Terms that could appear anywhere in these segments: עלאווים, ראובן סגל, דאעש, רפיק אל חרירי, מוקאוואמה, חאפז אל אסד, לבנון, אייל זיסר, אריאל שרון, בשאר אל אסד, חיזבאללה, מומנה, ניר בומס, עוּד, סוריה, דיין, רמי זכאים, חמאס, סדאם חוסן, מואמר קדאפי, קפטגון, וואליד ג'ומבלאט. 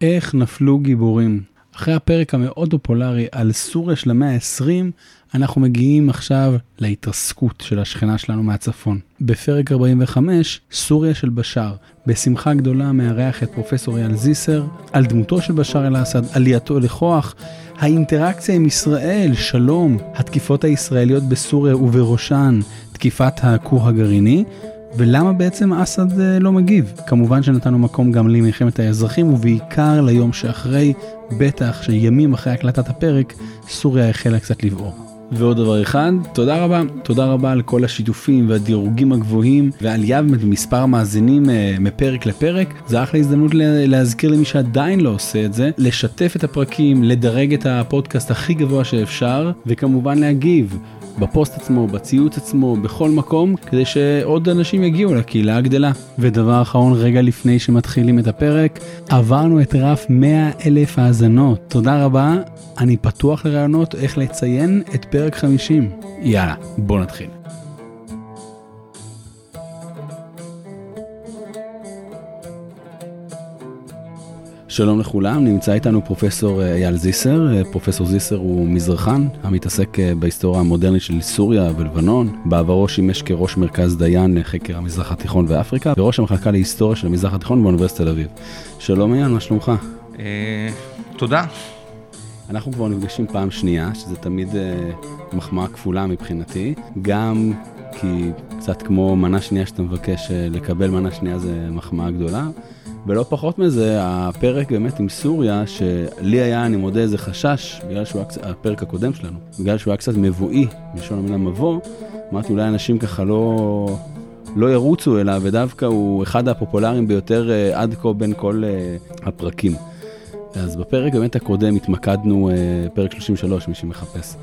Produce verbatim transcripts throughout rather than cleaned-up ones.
איך נפלו גיבורים. אחרי הפרק המאוד פופולרי על סוריה של המאה ה-עשרים, אנחנו מגיעים עכשיו להתרסקות של השכנה שלנו מהצפון. בפרק ארבעים וחמש, סוריה של בשאר. בשמחה גדולה מארח את פרופסור אייל זיסר, על דמותו של בשאר אל אסד, עלייתו לכוח, האינטראקציה עם ישראל, שלום, התקיפות הישראליות בסוריה ובראשן תקיפת הכור הגרעיני, ולמה בעצם אסד לא מגיב? כמובן שנתנו מקום גם למלחמת האזרחים, ובעיקר ליום שאחרי, בטח שימים אחרי הקלטת הפרק, סוריה החלה קצת לבעור. ועוד דבר אחד, תודה רבה, תודה רבה על כל השיתופים והדירוגים הגבוהים, ועלייה במספר המאזינים מפרק לפרק. זה אחלה הזדמנות להזכיר למי שעדיין לא עושה את זה, לשתף את הפרקים, לדרג את הפודקאסט הכי גבוה שאפשר, וכמובן להגיב. בפוסט עצמו, בציוץ עצמו, בכל מקום, כדי שעוד אנשים יגיעו לקהילה הגדלה. ודבר אחרון, רגע לפני שמתחילים את הפרק, עברנו את רף מאה אלף האזנות. תודה רבה, אני פתוח לרעיונות איך לציין את פרק חמישים. יאללה, בוא נתחיל. שלום לכולם, נמצא איתנו פרופסור אייל זיסר. פרופסור זיסר הוא מזרחן, המתעסק בהיסטוריה המודרנית של סוריה ולבנון. בעברו שימש כראש מרכז דיין לחקר המזרח התיכון ואפריקה, וראש המחלקה להיסטוריה של המזרח התיכון באוניברסיטת תל אביב. שלום אייל, מה שלומך? תודה. אנחנו כבר נפגשים פעם שנייה, שזה תמיד מחמאה כפולה מבחינתי. גם כי קצת כמו מנה שנייה שאתה מבקש לקבל, מנה שנייה זה מחמאה גדולה. ולא פחות מזה, הפרק באמת עם סוריה, שלי היה, אני מודה, איזה חשש, בגלל שהוא היה, הפרק הקודם שלנו, בגלל שהוא היה קצת מבואי, בשביל המילה מבוא, אמרתי, אולי אנשים ככה לא, לא ירוצו אליו, ודווקא הוא אחד הפופולריים ביותר עד כה בין כל הפרקים. אז בפרק באמת הקודם התמקדנו, פרק שלושים ושלוש, מי שמחפש,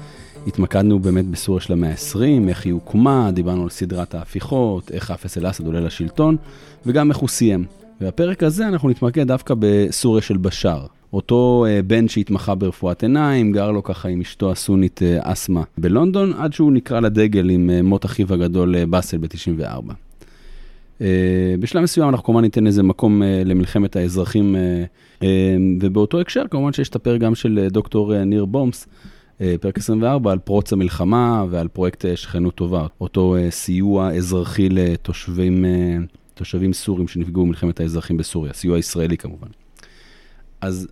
התמקדנו באמת בסוריה של המאה ה-עשרים, איך היא הוקמה, דיברנו על סדרת ההפיכות, איך חאפז אל אסד עולה לשלטון, וגם איך הוא סיים. והפרק הזה אנחנו נתמקד דווקא בסוריה של בשאר. אותו בן שהתמחה ברפואת עיניים, גר לו ככה עם אשתו הסונית אסמה בלונדון, עד שהוא נקרא לדגל עם מות אחיו הגדול באסל ב-תשעים וארבע. בשלב מסוים אנחנו כמובן ניתן איזה מקום למלחמת האזרחים, ובאותו הקשר כמובן שיש את הפרק גם של דוקטור ניר בומס, פרק עשרים וארבע, על פרוץ המלחמה ועל פרויקט שכנות טובה, אותו סיוע אזרחי לתושבים תושבים סורים שנפגעו במלחמת האזרחים בסוריה, סיוע ישראלי כמובן. אז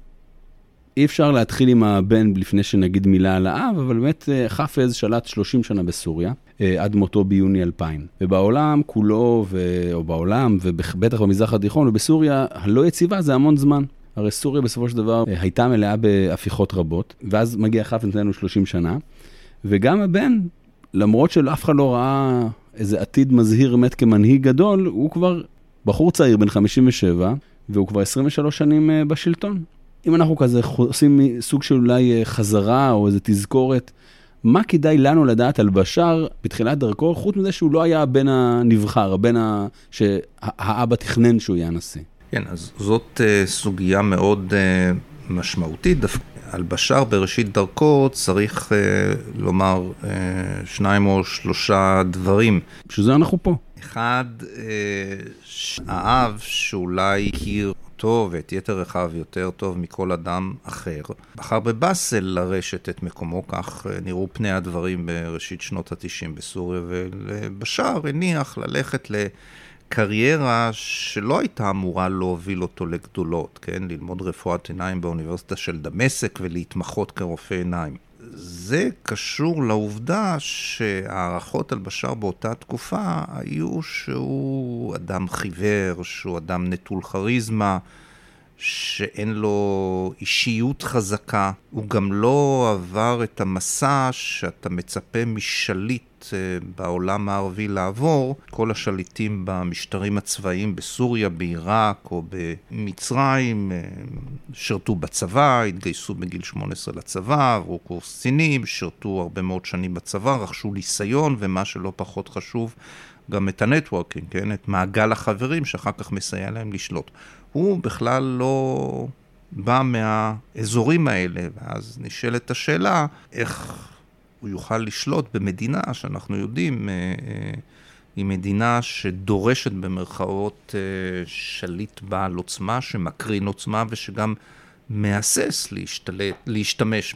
אי אפשר להתחיל עם הבן לפני שנגיד מילה על האב, אבל באמת חאפז שלט שלושים שנה בסוריה, עד מותו ביוני אלפיים. ובעולם כולו, ו... או בעולם, ובטח במזרח התיכון, ובסוריה הלא יציבה זה המון זמן. הרי סוריה בסופו של דבר הייתה מלאה בהפיכות רבות, ואז מגיע חאפז נתן לנו שלושים שנה, וגם הבן, למרות שאף אחד לא ראה איזה עתיד מזהיר מת כמנהיג גדול, הוא כבר בחור צעיר בן חמישים ושבע, והוא כבר עשרים ושלוש שנים בשלטון. אם אנחנו כזה עושים סוג של אולי חזרה או איזה תזכורת, מה כדאי לנו לדעת על בשאר בתחילת דרכו, חוץ מזה שהוא לא היה הבן הנבחר, הבן ה... שהאבא תכנן שהוא יהיה הנשיא? כן, אז זאת סוגיה מאוד משמעותית דווקא. על בשאר בראשית דרכו צריך אה, לומר אה, שניים או שלושה דברים. בשביל זה אנחנו פה. אחד, אה, האב שאולי הכיר אותו ואת יתר רחב יותר טוב מכל אדם אחר, בחר בבאסל לרשת את מקומו, כך נראו פני הדברים בראשית שנות התשעים בסוריה, ובשאר הניח ללכת ל... קריירה שלא הייתה אמורה להוביל אותו לגדולות, כן? ללמוד רפואת עיניים באוניברסיטה של דמשק ולהתמחות כרופא עיניים. זה קשור לעובדה שהערכות על בשאר באותה תקופה היו שהוא אדם חיוור, שהוא אדם נטול חריזמה, שאין לו אישיות חזקה. הוא גם לא עבר את המסע שאתה מצפה משליט בעולם הערבי לעבור. כל השליטים במשטרים הצבאיים בסוריה, בעיראק או במצרים שרתו בצבא, התגייסו בגיל שמונה עשרה לצבא, עברו קורס קצינים, שרתו הרבה מאוד שנים בצבא, רכשו ניסיון ומה שלא פחות חשוב גם את הנטוורקינג, כן? את מעגל החברים שאחר כך מסייע להם לשלוט. הוא בכלל לא בא מהאזורים האלה, ואז נשאלת השאלה איך הוא יוכל לשלוט במדינה שאנחנו יודעים היא מדינה שדורשת במרכאות שליט בעל עוצמה, שמקרין עוצמה ושגם מאסס להשתלט, להשתמש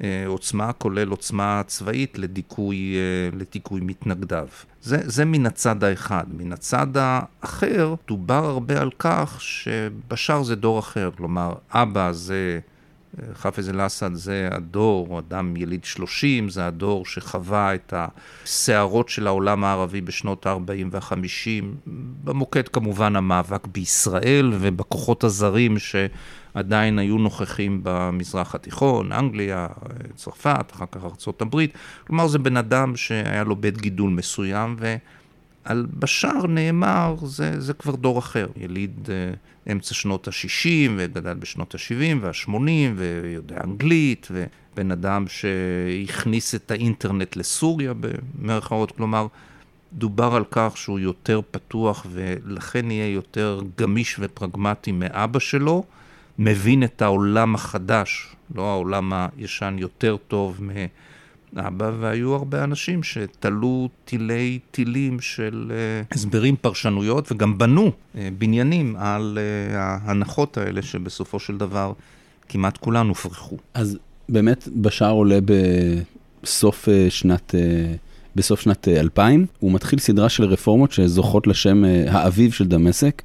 בעוצמה, כולל עוצמה צבאית לדיכוי, לדיכוי מתנגדיו. זה, זה מן הצד האחד. מן הצד האחר, דובר הרבה על כך שבשאר זה דור אחר. כלומר, אבא זה, חאפז אל אסד זה הדור, אדם יליד שלושים, זה הדור שחווה את הסערות של העולם הערבי בשנות הארבעים והחמישים, במוקד כמובן המאבק בישראל ובכוחות הזרים שעדיין היו נוכחים במזרח התיכון, אנגליה, צרפת, אחר כך ארצות הברית. כלומר, זה בן אדם שהיה לו בית גידול מסוים, ועל בשאר נאמר, זה, זה כבר דור אחר, יליד אמצע שנות ה-שישים, וגדל בשנות ה-שבעים וה-שמונים, ויודע אנגלית, ובן אדם שהכניס את האינטרנט לסוריה במרכאות. כלומר, דובר על כך שהוא יותר פתוח, ולכן יהיה יותר גמיש ופרגמטי מאבא שלו, מבין את העולם החדש, לא העולם הישן, יותר טוב מאבא, והיו הרבה אנשים שתלו טילי טילים של הסברים, פרשנויות, וגם בנו בניינים על ההנחות האלה שבסופו של דבר כמעט כולנו פרחו. אז באמת בשאר עולה בסוף שנת בסוף שנת אלפיים, הוא מתחיל סדרה של רפורמות שזוכות לשם האביב של דמשק.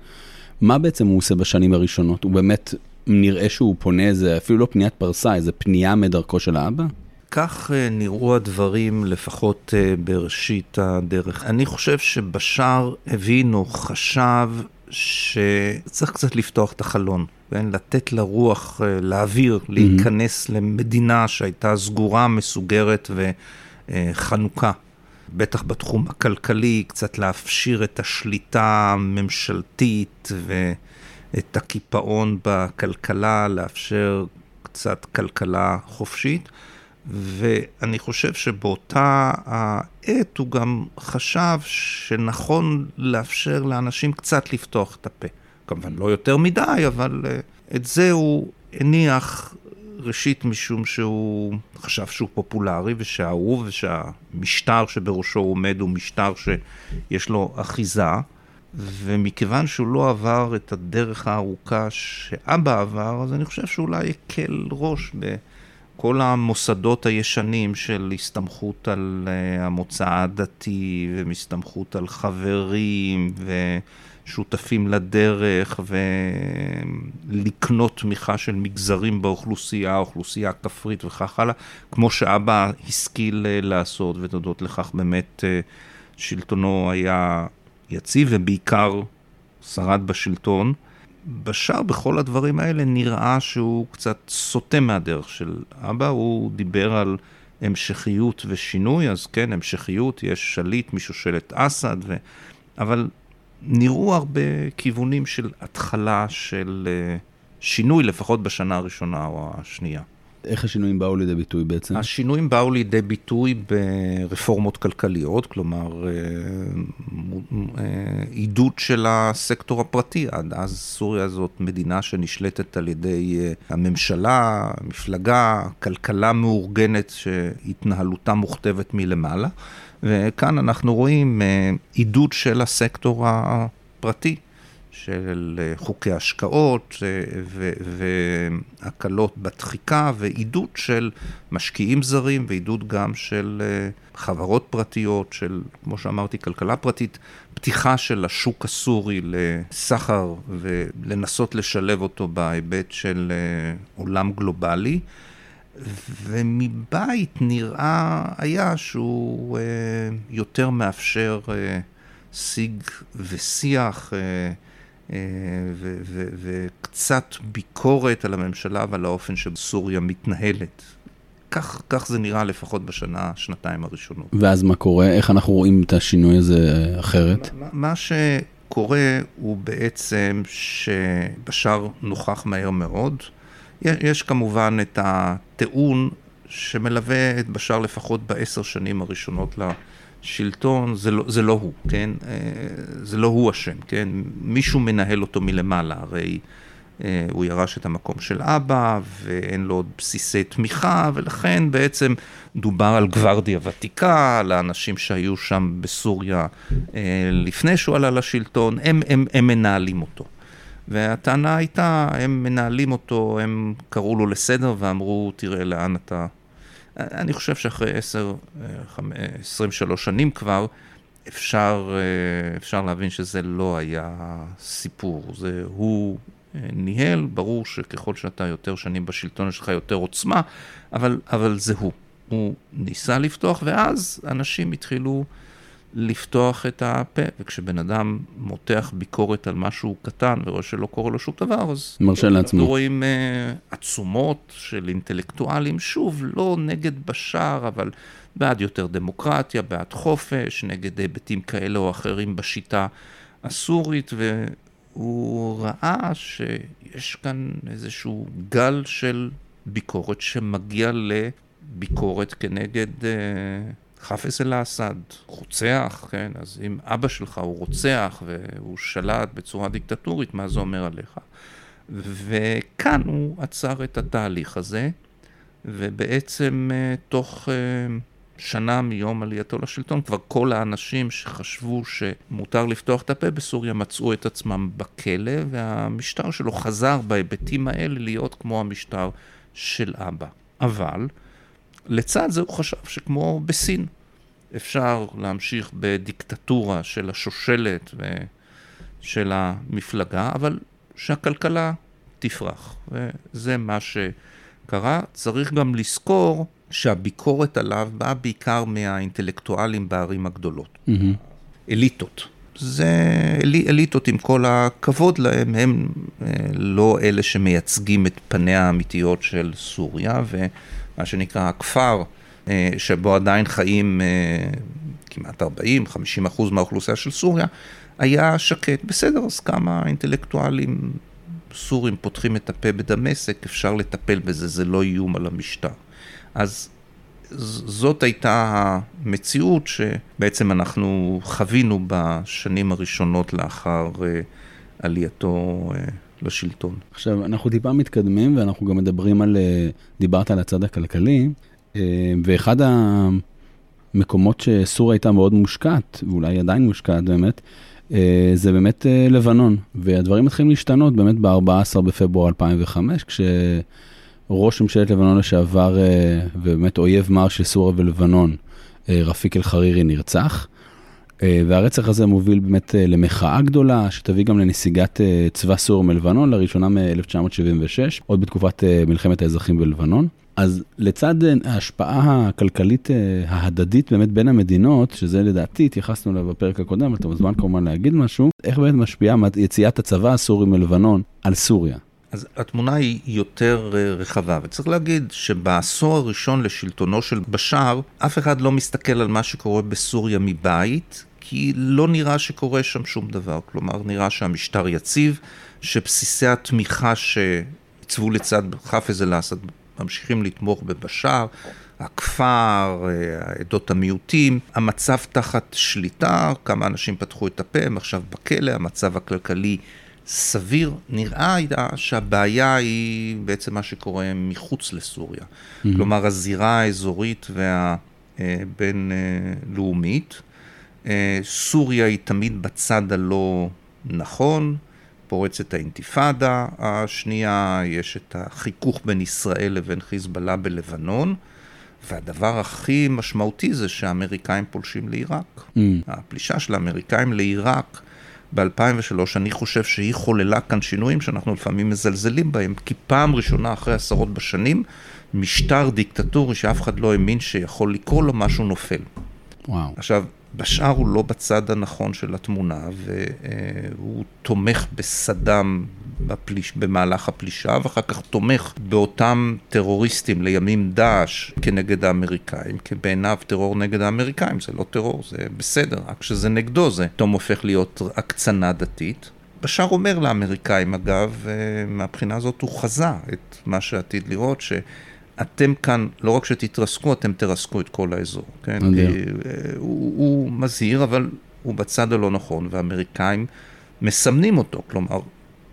מה בעצם הוא עושה בשנים הראשונות? הוא באמת נראה שהוא פונה איזה, אפילו לא פניית פרסה, איזה פנייה מדרכו של האבא? כך נראו הדברים לפחות בראשית הדרך. אני חושב שבשאר הבין או חשב שצריך קצת לפתוח את החלון, לתת לרוח, לאוויר, להיכנס למדינה שהייתה סגורה, מסוגרת וחנוכה. בטח בתחום הכלכלי, קצת להפשיר את השליטה הממשלתית ואת הקיפאון בכלכלה, לאפשר קצת כלכלה חופשית. ואני חושב שבאותה העת הוא גם חשב שנכון לאפשר לאנשים קצת לפתוח את הפה. כמובן לא יותר מדי, אבל את זה הוא הניח ראשית משום שהוא חשב שהוא פופולרי ושהאהוב ושהמשטר שבראשו עומד הוא משטר שיש לו אחיזה, ומכיוון שהוא לא עבר את הדרך הארוכה שאבא עבר, אז אני חושב שאולי יקל ראש בכל המוסדות הישנים של הסתמכות על המוצא הדתי ומסתמכות על חברים ו... שותפים לדרך ולקנות תמיכה של מגזרים באוכלוסייה, אוכלוסייה כפרית וכך הלאה, כמו שאבא השכיל לעשות, ותודות לכך באמת שלטונו היה יציב ובעיקר שרד בשלטון. בשאר בכל הדברים האלה נראה שהוא קצת סוטה מהדרך של אבא. הוא דיבר על המשכיות ושינוי, אז כן, המשכיות, יש שליט משושלת אסד, ו... אבל... נראו הרבה כיוונים של התחלה של שינוי, לפחות בשנה הראשונה או השנייה. איך השינויים באו לידי ביטוי בעצם? השינויים באו לידי ביטוי ברפורמות כלכליות, כלומר עידוד של הסקטור הפרטי. עד אז סוריה זאת מדינה שנשלטת על ידי הממשלה, מפלגה, כלכלה מאורגנת שהתנהלותה מוכתבת מלמעלה. וכאן אנחנו רואים עידוד של הסקטור הפרטי, של חוקי השקעות והקלות בתחיקה, ועידוד של משקיעים זרים, ועידוד גם של חברות פרטיות, של, כמו שאמרתי, כלכלה פרטית, פתיחה של השוק הסורי לסחר, ולנסות לשלב אותו בהיבט של עולם גלובלי, ומבית נראה היה שהוא יותר מאפשר שיג ושיח וקצת ביקורת על הממשלה ועל האופן שבסוריה מתנהלת. כך, כך זה נראה לפחות בשנה, שנתיים הראשונות. ואז מה קורה? איך אנחנו רואים את השינוי הזה אחרת? מה, מה שקורה הוא בעצם שבשאר נוכח מהר מאוד. יש, יש כמובן את הטיעון שמלווה את בשאר לפחות בעשר שנים הראשונות לשלטון, זה לא, זה לא הוא, כן? זה לא הוא השם, כן? מישהו מנהל אותו מלמעלה, הרי הוא ירש את המקום של אבא, ואין לו עוד בסיסי תמיכה, ולכן בעצם דובר על גוורדיה ותיקה, על האנשים שהיו שם בסוריה לפני שהוא עלה לשלטון, הם, הם, הם מנהלים אותו. והטענה הייתה, הם מנהלים אותו, הם קראו לו לסדר ואמרו, תראה לאן אתה... אני חושב שאחרי עשר, עשרים ושלוש שנים כבר, אפשר, אפשר להבין שזה לא היה סיפור, זה הוא... ניהל, ברור שככל שאתה יותר שנים בשלטון יש לך יותר עוצמה, אבל, אבל זה הוא. הוא ניסה לפתוח, ואז אנשים התחילו לפתוח את הפה, וכשבן אדם מותח ביקורת על משהו קטן, ורואה שלא קורה לו שום דבר, אז אנחנו רואים עצומות של אינטלקטואלים, שוב, לא נגד בשאר, אבל בעד יותר דמוקרטיה, בעד חופש, נגד היבטים כאלה או אחרים בשיטה הסורית, ו... הוא ראה שיש כאן איזשהו גל של ביקורת שמגיע לביקורת כנגד חאפז אל אסד, רוצח, כן? אז אם אבא שלך הוא רוצח והוא שלט בצורה דיקטטורית, מה זה אומר עליך? וכאן הוא עצר את התהליך הזה, ובעצם תוך... שנה מיום עלייתו לשלטון, כבר כל האנשים שחשבו שמותר לפתוח את הפה בסוריה מצאו את עצמם בכלא, והמשטר שלו חזר בהיבטים האלה להיות כמו המשטר של אבא. אבל לצד זה הוא חשב שכמו בסין, אפשר להמשיך בדיקטטורה של השושלת ושל המפלגה, אבל שהכלכלה תפרח. וזה מה שקרה. צריך גם לזכור שהביקורת עליו באה בעיקר מהאינטלקטואלים בערים הגדולות. אליטות. זה אליטות עם כל הכבוד להם, הם לא אלה שמייצגים את פניה האמיתיות של סוריה, ומה שנקרא הכפר, שבו עדיין חיים כמעט ארבעים עד חמישים אחוז מהאוכלוסייה של סוריה, היה שקט. בסדר, אז כמה אינטלקטואלים סורים פותחים את הפה בדמשק, אפשר לטפל בזה, זה לא איום על המשטר. אז זאת הייתה המציאות שבעצם אנחנו חווינו בשנים הראשונות לאחר עלייתו לשלטון. עכשיו, אנחנו טיפה מתקדמים ואנחנו גם מדברים על, דיברת על הצד הכלכלי, ואחד המקומות שסוריה הייתה מאוד מושקעת, ואולי עדיין מושקעת באמת, זה באמת לבנון, והדברים מתחילים להשתנות באמת ב-ארבעה עשר בפברואר אלפיים וחמש, כש... ראש ממשלת לבנון לשעבר, ובאמת אויב מר של סוריה ולבנון, רפיק אל חרירי נרצח, והרצח הזה מוביל באמת למחאה גדולה, שתביא גם לנסיגת צבא סוריה מלבנון, לראשונה מ-אלף תשע מאות שבעים ושש, עוד בתקופת מלחמת האזרחים בלבנון. אז לצד ההשפעה הכלכלית ההדדית באמת בין המדינות, שזה לדעתי התייחסנו לה בפרק הקודם, אתה מזמן כמובן להגיד משהו, איך באמת משפיעה יציאת הצבא הסורי מלבנון על סוריה? אז התמונה היא יותר רחבה, וצריך להגיד שבעשור הראשון לשלטונו של בשאר, אף אחד לא מסתכל על מה שקורה בסוריה מבית, כי לא נראה שקורה שם שום דבר. כלומר, נראה שהמשטר יציב, שבסיסי התמיכה שעיצבו לצד חאפז אל אסד ממשיכים לתמוך בבשאר, הכפר, העדות המיעוטים, המצב תחת שליטה, כמה אנשים פתחו את הפה, הם עכשיו בכלא, המצב הכלכלי סביר, נראה שהבעיה היא בעצם מה שקורה מחוץ לסוריה. Mm-hmm. כלומר, הזירה האזורית והבינלאומית, סוריה היא תמיד בצד הלא נכון, פורצת האינתיפאדה השנייה, יש את החיכוך בין ישראל לבין חיזבאללה בלבנון, והדבר הכי משמעותי זה שהאמריקאים פולשים לעיראק. Mm-hmm. הפלישה של האמריקאים לעיראק, ב-אלפיים ושלוש אני חושב שהיא חוללה כאן שינויים שאנחנו לפעמים מזלזלים בהם, כי פעם ראשונה אחרי עשרות בשנים, משטר דיקטטורי שאף אחד לא האמין שיכול לקרוא לו משהו נופל. וואו. עכשיו, בשאר הוא לא בצד הנכון של התמונה, והוא תומך בסדאם בפליש, במהלך הפלישה, ואחר כך תומך באותם טרוריסטים לימים דאעש כנגד האמריקאים, כבעיניו טרור נגד האמריקאים, זה לא טרור, זה בסדר, רק שזה נגדו זה. תום הופך להיות הקצנה דתית. בשאר אומר לאמריקאים, אגב, מהבחינה הזאת הוא חזה את מה שעתיד לראות, ש... אתם כאן, לא רק שתתרסקו, אתם תרסקו את כל האזור, כן? הוא, הוא מזהיר, אבל הוא בצד הלא נכון, והאמריקאים מסמנים אותו, כלומר,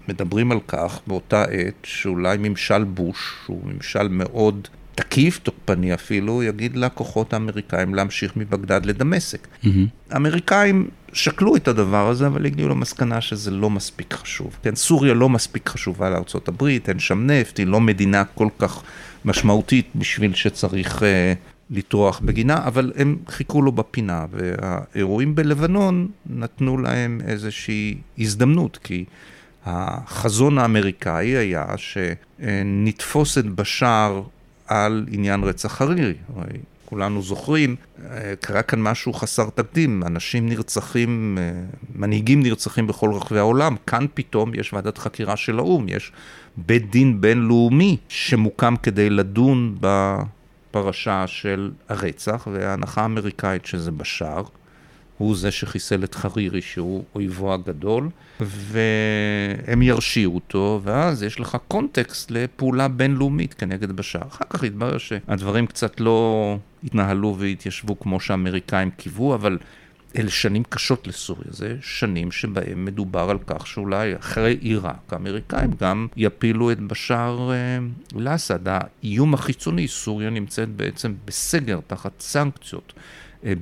מדברים על כך באותה עת שאולי ממשל בוש, שהוא ממשל מאוד תקיף, תוקפני אפילו, יגיד לכוחות האמריקאים להמשיך מבגדד לדמשק. Mm-hmm. האמריקאים שקלו את הדבר הזה, אבל הגיעו למסקנה שזה לא מספיק חשוב. כן, סוריה לא מספיק חשובה לארצות הברית, אין שם נפט, היא לא מדינה כל כך משמעותית בשביל שצריך אה, לתרוח בגינה, אבל הם חיכו לו בפינה, והאירועים בלבנון נתנו להם איזושהי הזדמנות, כי החזון האמריקאי היה שנתפוס את בשאר על עניין רצח חרירי. כולנו זוכרים, קרה כאן משהו חסר תקדים, אנשים נרצחים, מנהיגים נרצחים בכל רחבי העולם, כאן פתאום יש ועדת חקירה של האום, יש בית דין בינלאומי שמוקם כדי לדון בפרשה של הרצח, וההנחה האמריקאית שזה בשאר, הוא זה שחיסל את חרירי, שהוא אויבו הגדול, והם ירשיעו אותו, ואז יש לך קונטקסט לפעולה בינלאומית כנגד בשאר. אחר כך התברר שהדברים קצת לא התנהלו והתיישבו כמו שהאמריקאים קיוו, אבל אלה שנים קשות לסוריה, זה שנים שבהם מדובר על כך שאולי אחרי עיראק, האמריקאים גם יפילו את בשאר אל אסד. האיום החיצוני, סוריה נמצאת בעצם בסגר תחת סנקציות,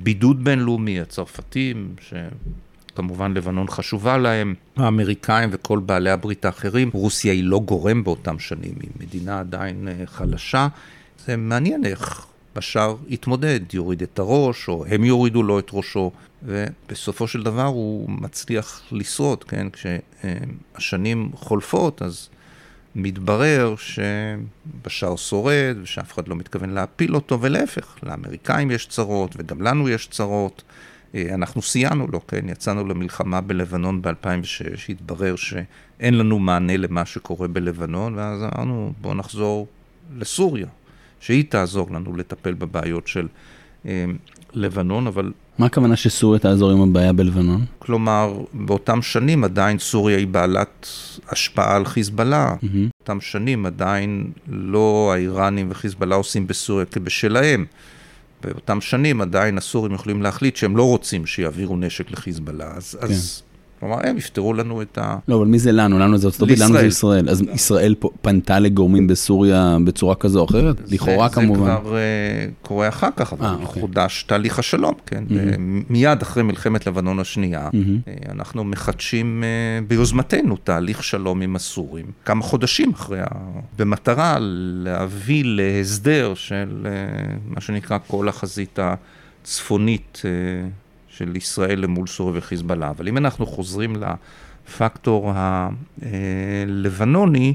בידוד בינלאומי, הצרפתים, שכמובן לבנון חשובה להם, האמריקאים וכל בעלי הברית האחרים, רוסיה היא לא גורם באותם שנים, היא מדינה עדיין חלשה, זה מעניין איך בשאר התמודד, יוריד את הראש, או הם יורידו לו את ראשו, ובסופו של דבר הוא מצליח לשרוד, כן? כשהשנים חולפות, אז מתברר שבשאר שורד ושאף אחד לא מתכוון להפיל אותו, ולהפך, לאמריקאים יש צרות וגם לנו יש צרות, אנחנו סייענו לו, כן? יצאנו למלחמה בלבנון ב-אלפיים ושש, התברר שאין לנו מענה למה שקורה בלבנון, ואז אמרנו בואו נחזור לסוריה, שהיא תעזור לנו לטפל בבעיות של לבנון, אבל מה הכוונה שסוריה תעזור עם הבעיה בלבנון? כלומר, באותם שנים עדיין סוריה היא בעלת השפעה על חיזבאללה. Mm-hmm. באותם שנים עדיין לא האיראנים וחיזבאללה עושים בסוריה כבשלהם. באותם שנים עדיין הסורים יכולים להחליט שהם לא רוצים שיעבירו נשק לחיזבאללה. אז, כן. אז כלומר, הם יפתרו לנו את ה... לא, אבל מי זה לנו? לנו זה ארצות הברית, לנו זה ישראל. אז ישראל פנתה לגורמים בסוריה בצורה כזו או אחרת? לכאורה כמובן. זה כבר קורה אחר כך, אבל חודש תהליך השלום, כן? מיד אחרי מלחמת לבנון השנייה, אנחנו מחדשים ביוזמתנו תהליך שלום עם הסורים, כמה חודשים אחרי, במטרה להביא להסדר של מה שנקרא כל החזית הצפונית של ישראל למול סוריה וחיזבאללה. אבל אם אנחנו חוזרים לפקטור הלבנוני,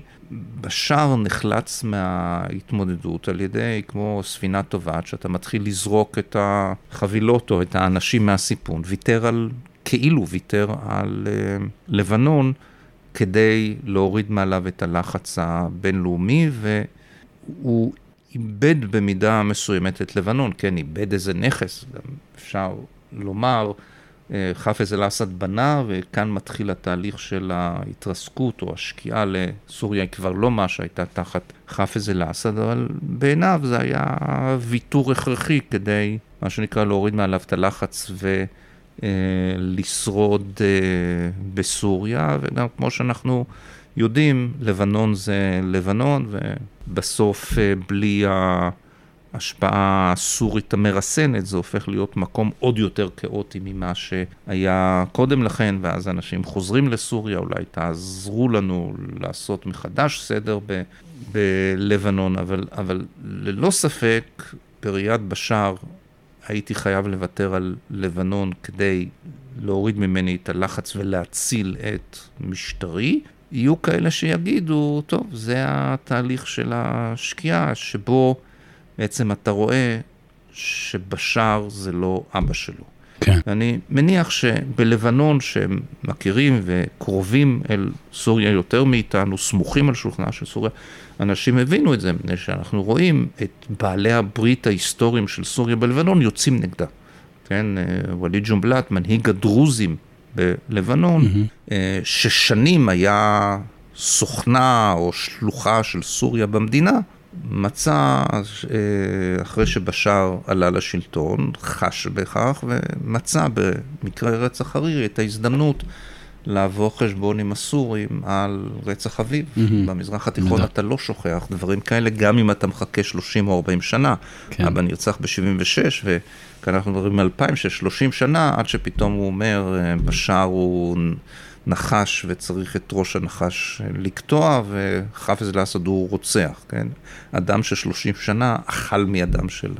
בשאר נחלץ מההתמודדות על ידי, כמו ספינה טובה, שאתה מתחיל לזרוק את החבילות או את האנשים מהסיפון, ויתר על, כאילו ויתר על לבנון, כדי להוריד מעליו את הלחץ הבינלאומי, והוא איבד במידה מסוימת את לבנון, כן, איבד איזה נכס, גם אפשר לומר, חאפז אל אסד בנה, וכאן מתחיל התהליך של ההתרסקות או השקיעה לסוריה, היא כבר לא מה שהייתה תחת חאפז אל אסד, אבל בעיניו זה היה ויתור הכרחי כדי, מה שנקרא, להוריד מעליו את הלחץ ולשרוד בסוריה, וגם כמו שאנחנו יודעים, לבנון זה לבנון, ובסוף בלי ה... השפעה הסורית המרסנת, זה הופך להיות מקום עוד יותר כאוטי ממה שהיה קודם לכן, ואז אנשים חוזרים לסוריה, אולי תעזרו לנו לעשות מחדש סדר ב- בלבנון, אבל, אבל ללא ספק, בראיית בשאר, הייתי חייב לוותר על לבנון כדי להוריד ממני את הלחץ ולהציל את משטרי. יהיו כאלה שיגידו, טוב, זה התהליך של השקיעה, שבו בעצם אתה רואה שבשאר זה לא אבא שלו. כן. אני מניח שבלבנון שהם מכירים וקרובים אל סוריה יותר מאיתנו, סמוכים על שולחנה של סוריה, אנשים הבינו את זה, מפני שאנחנו רואים את בעלי הברית ההיסטוריים של סוריה בלבנון יוצאים נגדה. כן, וואליד ג'ומבלאט, מנהיג הדרוזים בלבנון, mm-hmm. ששנים היה סוכנה או שלוחה של סוריה במדינה, מצא אחרי שבשאר עלה לשלטון, חש בכך, ומצא במקרה רצח חרירי את ההזדמנות לעבור חשבון עם הסורים על רצח אביב. במזרח התיכון אתה לא שוכח דברים כאלה, גם אם אתה מחכה שלושים או ארבעים שנה. אבא נרצח ב-שבעים ושש, וכאן אנחנו מדברים אלפיים, ש-שלושים שנה, עד שפתאום הוא אומר, בשער הוא נחש, וצריך את ראש הנחש לקטוע, וחאפז אל אסד הוא רוצח, כן? אדם ש-שלושים שנה אכל מאדם של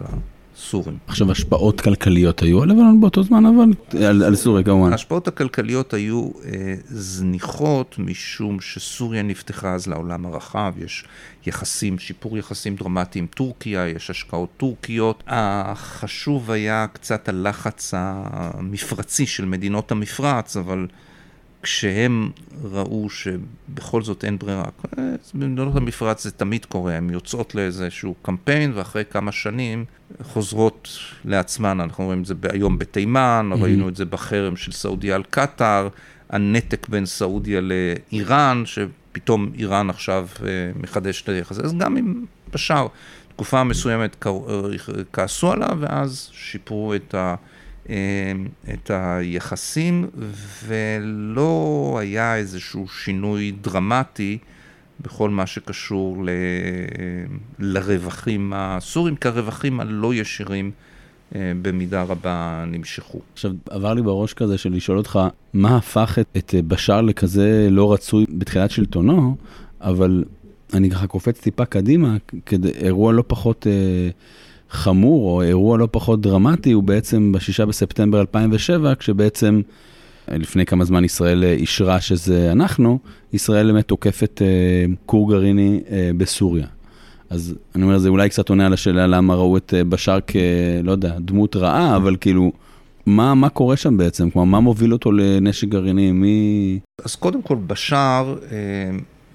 סורים. עכשיו, השפעות כלכליות היו על לבנון באותו זמן, אבל על, על סוריה כמובן. ההשפעות הכלכליות היו אה, זניחות, משום שסוריה נפתחה אז לעולם הרחב, יש יחסים, שיפור יחסים דרמטיים, טורקיה, יש השקעות טורקיות. החשוב היה קצת הלחץ המפרצי של מדינות המפרץ, אבל כשהם ראו שבכל זאת אין ברירה, במדינות המפרץ זה תמיד קורה, הן יוצאות לאיזשהו קמפיין, ואחרי כמה שנים חוזרות לעצמן, אנחנו רואים את זה היום בתימן, mm-hmm. ראינו את זה בחרם של סעודיה על קטר, הנתק בין סעודיה לאיראן, שפתאום איראן עכשיו מחדש את היחס, אז גם אם בשאר תקופה מסוימת כעסו עליו, ואז שיפרו את ה... את היחסים, ולא היה איזשהו שינוי דרמטי בכל מה שקשור ל... לרווחים הסורים, כי הרווחים הלא ישירים במידה רבה נמשכו. עכשיו, עבר לי בראש כזה של לשאול אותך, מה הפך את, את בשאר לכזה לא רצוי בתחילת שלטונו, אבל אני ככה קופץ טיפה קדימה, כדי אירוע לא פחות... אה... חמור, או אירוע לא פחות דרמטי, הוא בעצם בשישה בספטמבר אלפיים ושבע, כשבעצם לפני כמה זמן ישראל אישרה שזה אנחנו, ישראל באמת תוקפת אה, כור גרעיני אה, בסוריה. אז אני אומר, זה אולי קצת עונה על השאלה למה ראו את אה, בשאר כ... לא יודע, דמות רעה, אבל כאילו, מה, מה קורה שם בעצם? כלומר, מה מוביל אותו לנשק גרעיני? מי... אז קודם כל, בשאר, אה,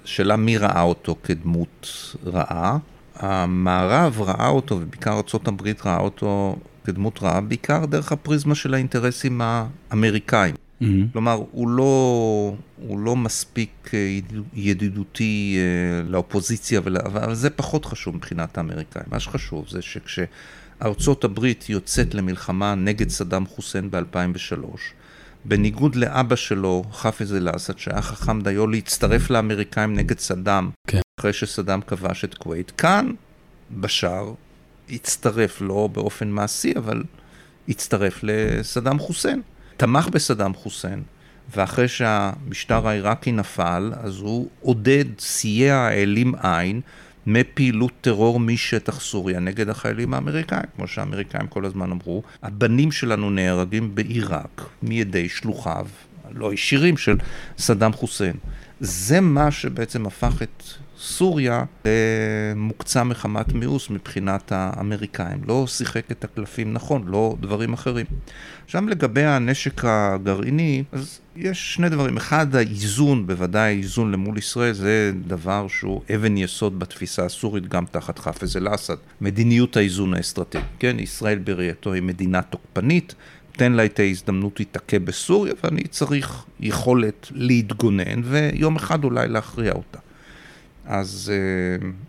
שאלה מי ראה אותו כדמות רעה, המערב ראה אותו, ובעיקר ארצות הברית ראה אותו כדמות רעה, בעיקר דרך הפריזמה של האינטרסים האמריקאים. Mm-hmm. כלומר, הוא לא, הוא לא מספיק ידידותי לאופוזיציה, ול... אבל זה פחות חשוב מבחינת האמריקאים. מה שחשוב זה שכשארצות הברית יוצאת למלחמה נגד סדאם חוסן ב-אלפיים ושלוש, בניגוד לאבא שלו, חאפז אל אסד, שהיה חכם דיו להצטרף לאמריקאים נגד סדאם, כן. אחרי שסדאם כבש את כווית. כאן, בשאר, הצטרף לו באופן מעשי, אבל הצטרף לסדאם חוסן. תמך בסדאם חוסן, ואחרי שהמשטר העיראקי נפל, אז הוא עודד, סייע, העלים עין, מפעילות טרור משטח סוריה נגד החיילים האמריקאים, כמו שהאמריקאים כל הזמן אמרו, הבנים שלנו נהרגים בעיראק, מידי שלוחיו, לא ישירים של סדאם חוסן. זה מה שבעצם הפך את סוריה למוקצה מחמת מיאוס מבחינת האמריקאים. לא שיחק את הקלפים נכון, לא דברים אחרים. שם לגבי הנשק הגרעיני, אז יש שני דברים. אחד, האיזון, בוודאי איזון למול ישראל, זה דבר שהוא אבן יסוד בתפיסה הסורית, גם תחת חאפז אל אסד. מדיניות האיזון האסטרטגי. כן, ישראל בראייתו היא מדינה תוקפנית, תן לה את ההזדמנות להתעכה בסוריה, ואני צריך יכולת להתגונן, ויום אחד אולי להכריע אותה. אז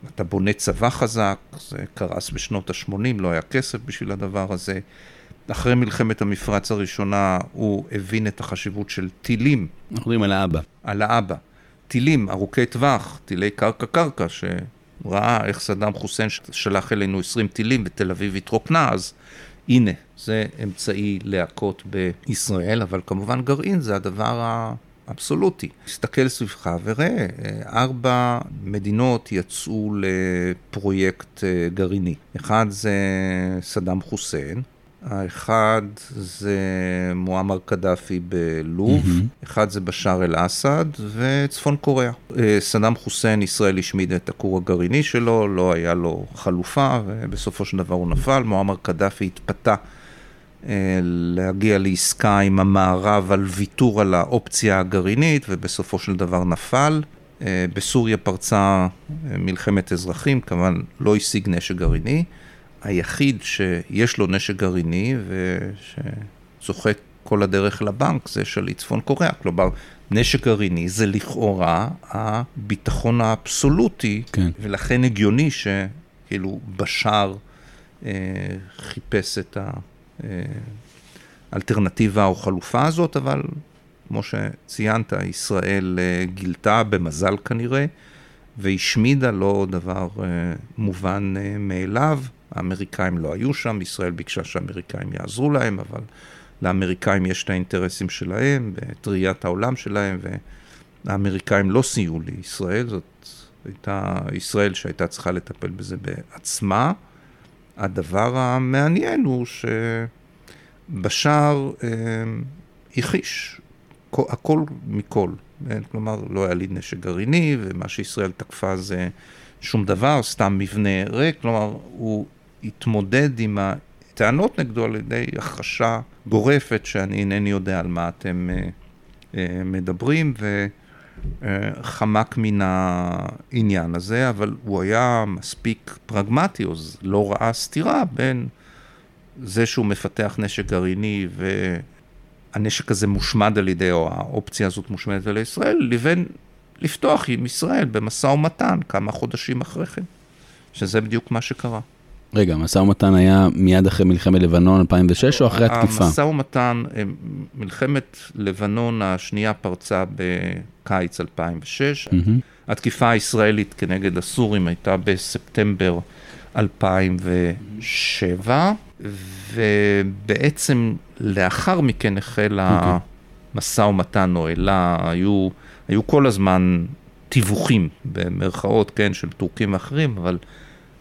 uh, אתה בונה צבא חזק, זה קרס בשנות ה-שמונים, לא היה כסף בשביל הדבר הזה. אחרי מלחמת המפרץ הראשונה, הוא הבין את החשיבות של טילים. אנחנו מדברים על האבא. על האבא. טילים, ארוכי טווח, טילי קרקע-קרקע, שראה איך סדאם חוסן שלח אלינו עשרים טילים, ותל אביב התרוקנה, אז הנה, זה אמצעי להכות בישראל, אבל כמובן גרעין זה הדבר ה... אבסולוטי. הסתכל סביבך וראה, ארבע מדינות יצאו לפרויקט גרעיני. אחד זה סדאם חוסן, האחד זה מואמר קדאפי בלוב, mm-hmm. אחד זה בשאר אל אסד וצפון קוריאה. סדאם חוסן, ישראל השמיד את הכור הגרעיני שלו, לא היה לו חלופה, ובסופו של דבר הוא נפל. מואמר קדאפי התפתה להגיע לעסקה עם המערב על ויתור על האופציה הגרעינית, ובסופו של דבר נפל. בסוריה פרצה מלחמת אזרחים, כמובן לא השיג נשק גרעיני. היחיד שיש לו נשק גרעיני ושצוחק כל הדרך לבנק זה שליט צפון קוריאה. כלומר, נשק גרעיני זה לכאורה הביטחון האבסולוטי, כן. ולכן הגיוני שכאילו בשאר חיפש את ה... אלטרנטיבה או חלופה הזאת, אבל כמו שציינת, ישראל גילתה במזל כנראה, והשמידה לא דבר מובן מאליו. האמריקאים לא היו שם, ישראל ביקשה שהאמריקאים יעזרו להם, אבל לאמריקאים יש את האינטרסים שלהם, בטריית העולם שלהם, והאמריקאים לא סייעו לישראל, זאת הייתה ישראל שהייתה צריכה לטפל בזה בעצמה. הדבר המעניין הוא שבשאר הכיש הכל מכל, כלומר לא היה לי נשק גרעיני, ומה שישראל תקפה זה שום דבר, סתם מבנה ריק, כלומר הוא התמודד עם הטענות נגדו על ידי הכחשה גורפת שאני אינני יודע על מה אתם מדברים, וחמק מן העניין הזה, אבל הוא היה מספיק פרגמטי, אז לא ראה סתירה בין זה שהוא מפתח נשק גרעיני ו... הנשק הזה מושמד על ידי, או האופציה הזאת מושמדת על ישראל, לבין לפתוח עם ישראל במשא ומתן כמה חודשים אחרי כן, שזה בדיוק מה שקרה. רגע, משא ומתן היה מיד אחרי מלחמת לבנון אלפיים ושש או אחרי התקיפה? המשא ומתן, מלחמת לבנון השנייה פרצה בקיץ אלפיים ושש, התקיפה הישראלית כנגד הסורים הייתה בספטמבר אלפיים ושבע, ובעצם לאחר מכן החל המשא ומתן או אלה, היו, היו כל הזמן תיווחים במרכאות, כן, של טורקים אחרים, אבל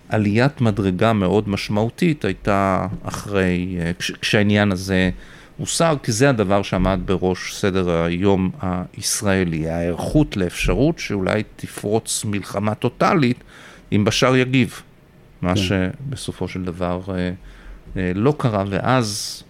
עליית מדרגה מאוד משמעותית הייתה אחרי, כש, כשהעניין הזה הוסר, כי זה הדבר שעמד בראש סדר היום הישראלי, ההיערכות לאפשרות שאולי תפרוץ מלחמה טוטלית אם בשאר יגיב, מה שבסופו של דבר לא קרה, ואז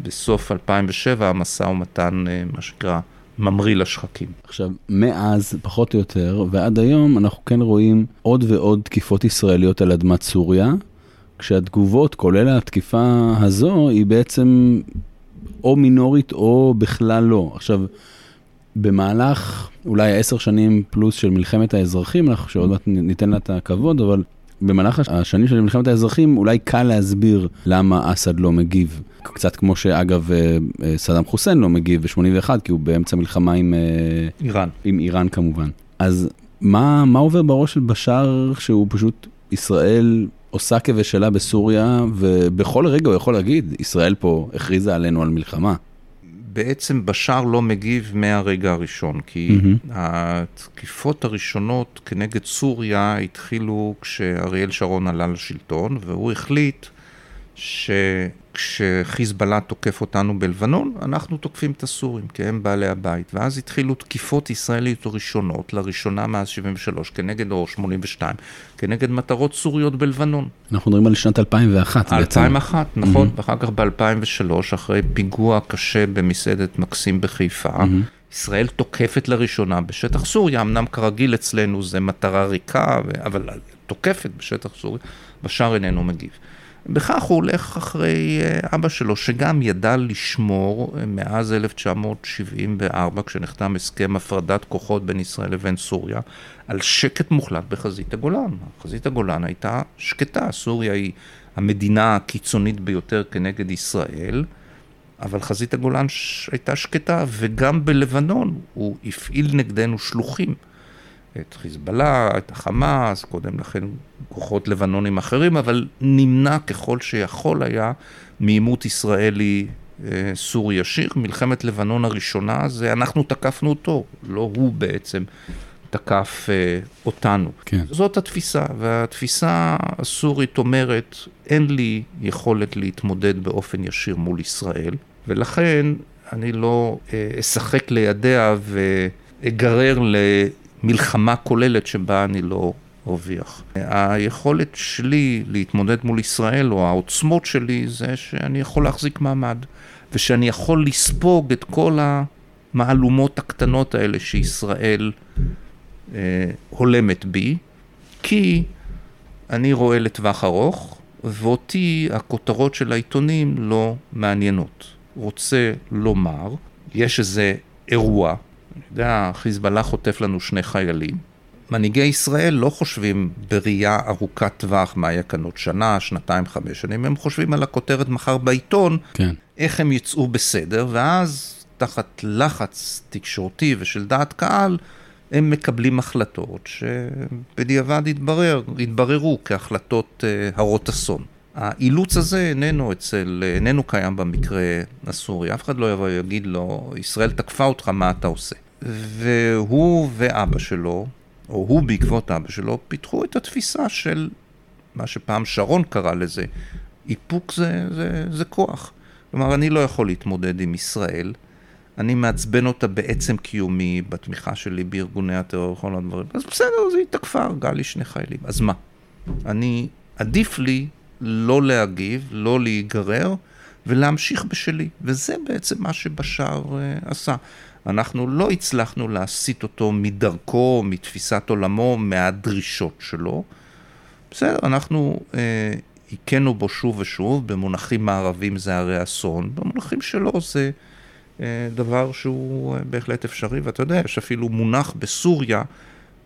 בסוף אלפיים ושבע המסע ומתן, מה שקרה, ממריא לשחקים. עכשיו, מאז, פחות או יותר, ועד היום אנחנו כן רואים עוד ועוד תקיפות ישראליות על אדמת סוריה, כשהתגובות, כולל התקיפה הזו, היא בעצם או מינורית או בכלל לא. עכשיו, במהלך אולי עשר שנים פלוס של מלחמת האזרחים, אנחנו שעוד מעט ניתן לה את הכבוד, אבל במהלך השנים של מלחמת האזרחים, אולי קל להסביר למה אסד לא מגיב. קצת כמו שאגב, סדאם חוסן לא מגיב ב-שמונים ואחת, כי הוא באמצע מלחמה עם איראן. עם איראן כמובן. אז מה, מה עובר בראש של בשאר, שהוא פשוט ישראל עושה כבשלה בסוריה, ובכל רגע הוא יכול להגיד, ישראל פה הכריזה עלינו על מלחמה. בעצם בשאר לא מגיב מהרגע הראשון, כי mm-hmm. התקיפות הראשונות כנגד סוריה התחילו כשאריאל שרון עלה לשלטון, והוא החליט שכשחיזבאללה תוקף אותנו בלבנון, אנחנו תוקפים את הסורים, כי הם בעלי הבית. ואז התחילו תקיפות ישראליות ראשונות, לראשונה מאז שבעים ושלוש, כנגד או שמונים ושתיים, כנגד מטרות סוריות בלבנון. אנחנו מדברים על שנת אלפיים ואחת. אלפיים ואחת, בעצם. נכון. Mm-hmm. ואחר כך ב-אלפיים ושלוש, אחרי פיגוע קשה במסעדת מקסים בחיפה, mm-hmm. ישראל תוקפת לראשונה בשטח סוריה, אמנם כרגיל אצלנו זה מטרה ריקה, אבל תוקפת בשטח סוריה, בשאר איננו מגיב. בכך הוא הולך אחרי אבא שלו, שגם ידע לשמור מאז אלף תשע מאות שבעים וארבע, כשנחתם הסכם הפרדת כוחות בין ישראל לבין סוריה, על שקט מוחלט בחזית הגולן. חזית הגולן הייתה שקטה, סוריה היא המדינה הקיצונית ביותר כנגד ישראל, אבל חזית הגולן הייתה שקטה, וגם בלבנון הוא הפעיל נגדנו שלוחים. את חיזבאללה, את החמאס, קודם לכן כוחות לבנונים אחרים, אבל נמנע ככל שיכול היה מעימות ישראלי סורי ישיר. מלחמת לבנון הראשונה זה אנחנו תקפנו אותו, לא הוא בעצם תקף אותנו. כן. זאת התפיסה, והתפיסה הסורית אומרת, אין לי יכולת להתמודד באופן ישיר מול ישראל, ולכן אני לא אשחק לידיה ואגרר ל... מלחמה כוללת שבה אני לא ארוויח. היכולת שלי להתמודד מול ישראל, או העוצמות שלי, זה שאני יכול להחזיק מעמד, ושאני יכול לספוג את כל המעלומות הקטנות האלה שישראל אה, הולמת בי, כי אני רואה לטווח ארוך, ואותי הכותרות של העיתונים לא מעניינות. רוצה לומר, יש איזה אירוע, אני יודע, חיזבאללה חוטף לנו שני חיילים. מנהיגי ישראל לא חושבים בראייה ארוכת טווח, מה היה כאן עוד שנה, שנתיים, חמש שנים, הם חושבים על הכותרת מחר בעיתון, כן. איך הם יצאו בסדר, ואז תחת לחץ תקשורתי ושל דעת קהל, הם מקבלים החלטות שבדיעבד התברר, התבררו כהחלטות הרות אסון. האילוץ הזה איננו, אצל, איננו קיים במקרה הסורי. אף אחד לא יבוא יגיד לו, ישראל תקפה אותך, מה אתה עושה? והוא ואבא שלו, או הוא בעקבות אבא שלו, פיתחו את התפיסה של מה שפעם שרון קרא לזה, איפוק זה, זה, זה כוח. כלומר, אני לא יכול להתמודד עם ישראל, אני מעצבן אותה בעצם קיומי, בתמיכה שלי בארגוני הטרור, כל הדברים. אז בסדר, זה התקפה, הרגה לי שני חיילים. אז מה? אני, עדיף לי לא להגיב, לא להיגרר, ולהמשיך בשלי. וזה בעצם מה שבשאר uh, עשה. אנחנו לא הצלחנו להסיט אותו מדרכו, מתפיסת עולמו, מהדרישות שלו. בסדר, אנחנו uh, הכנו בו שוב ושוב, במונחים מערבים זה הרי אסון, במונחים שלו זה uh, דבר שהוא uh, בהחלט אפשרי, ואתה יודע, יש אפילו מונח בסוריה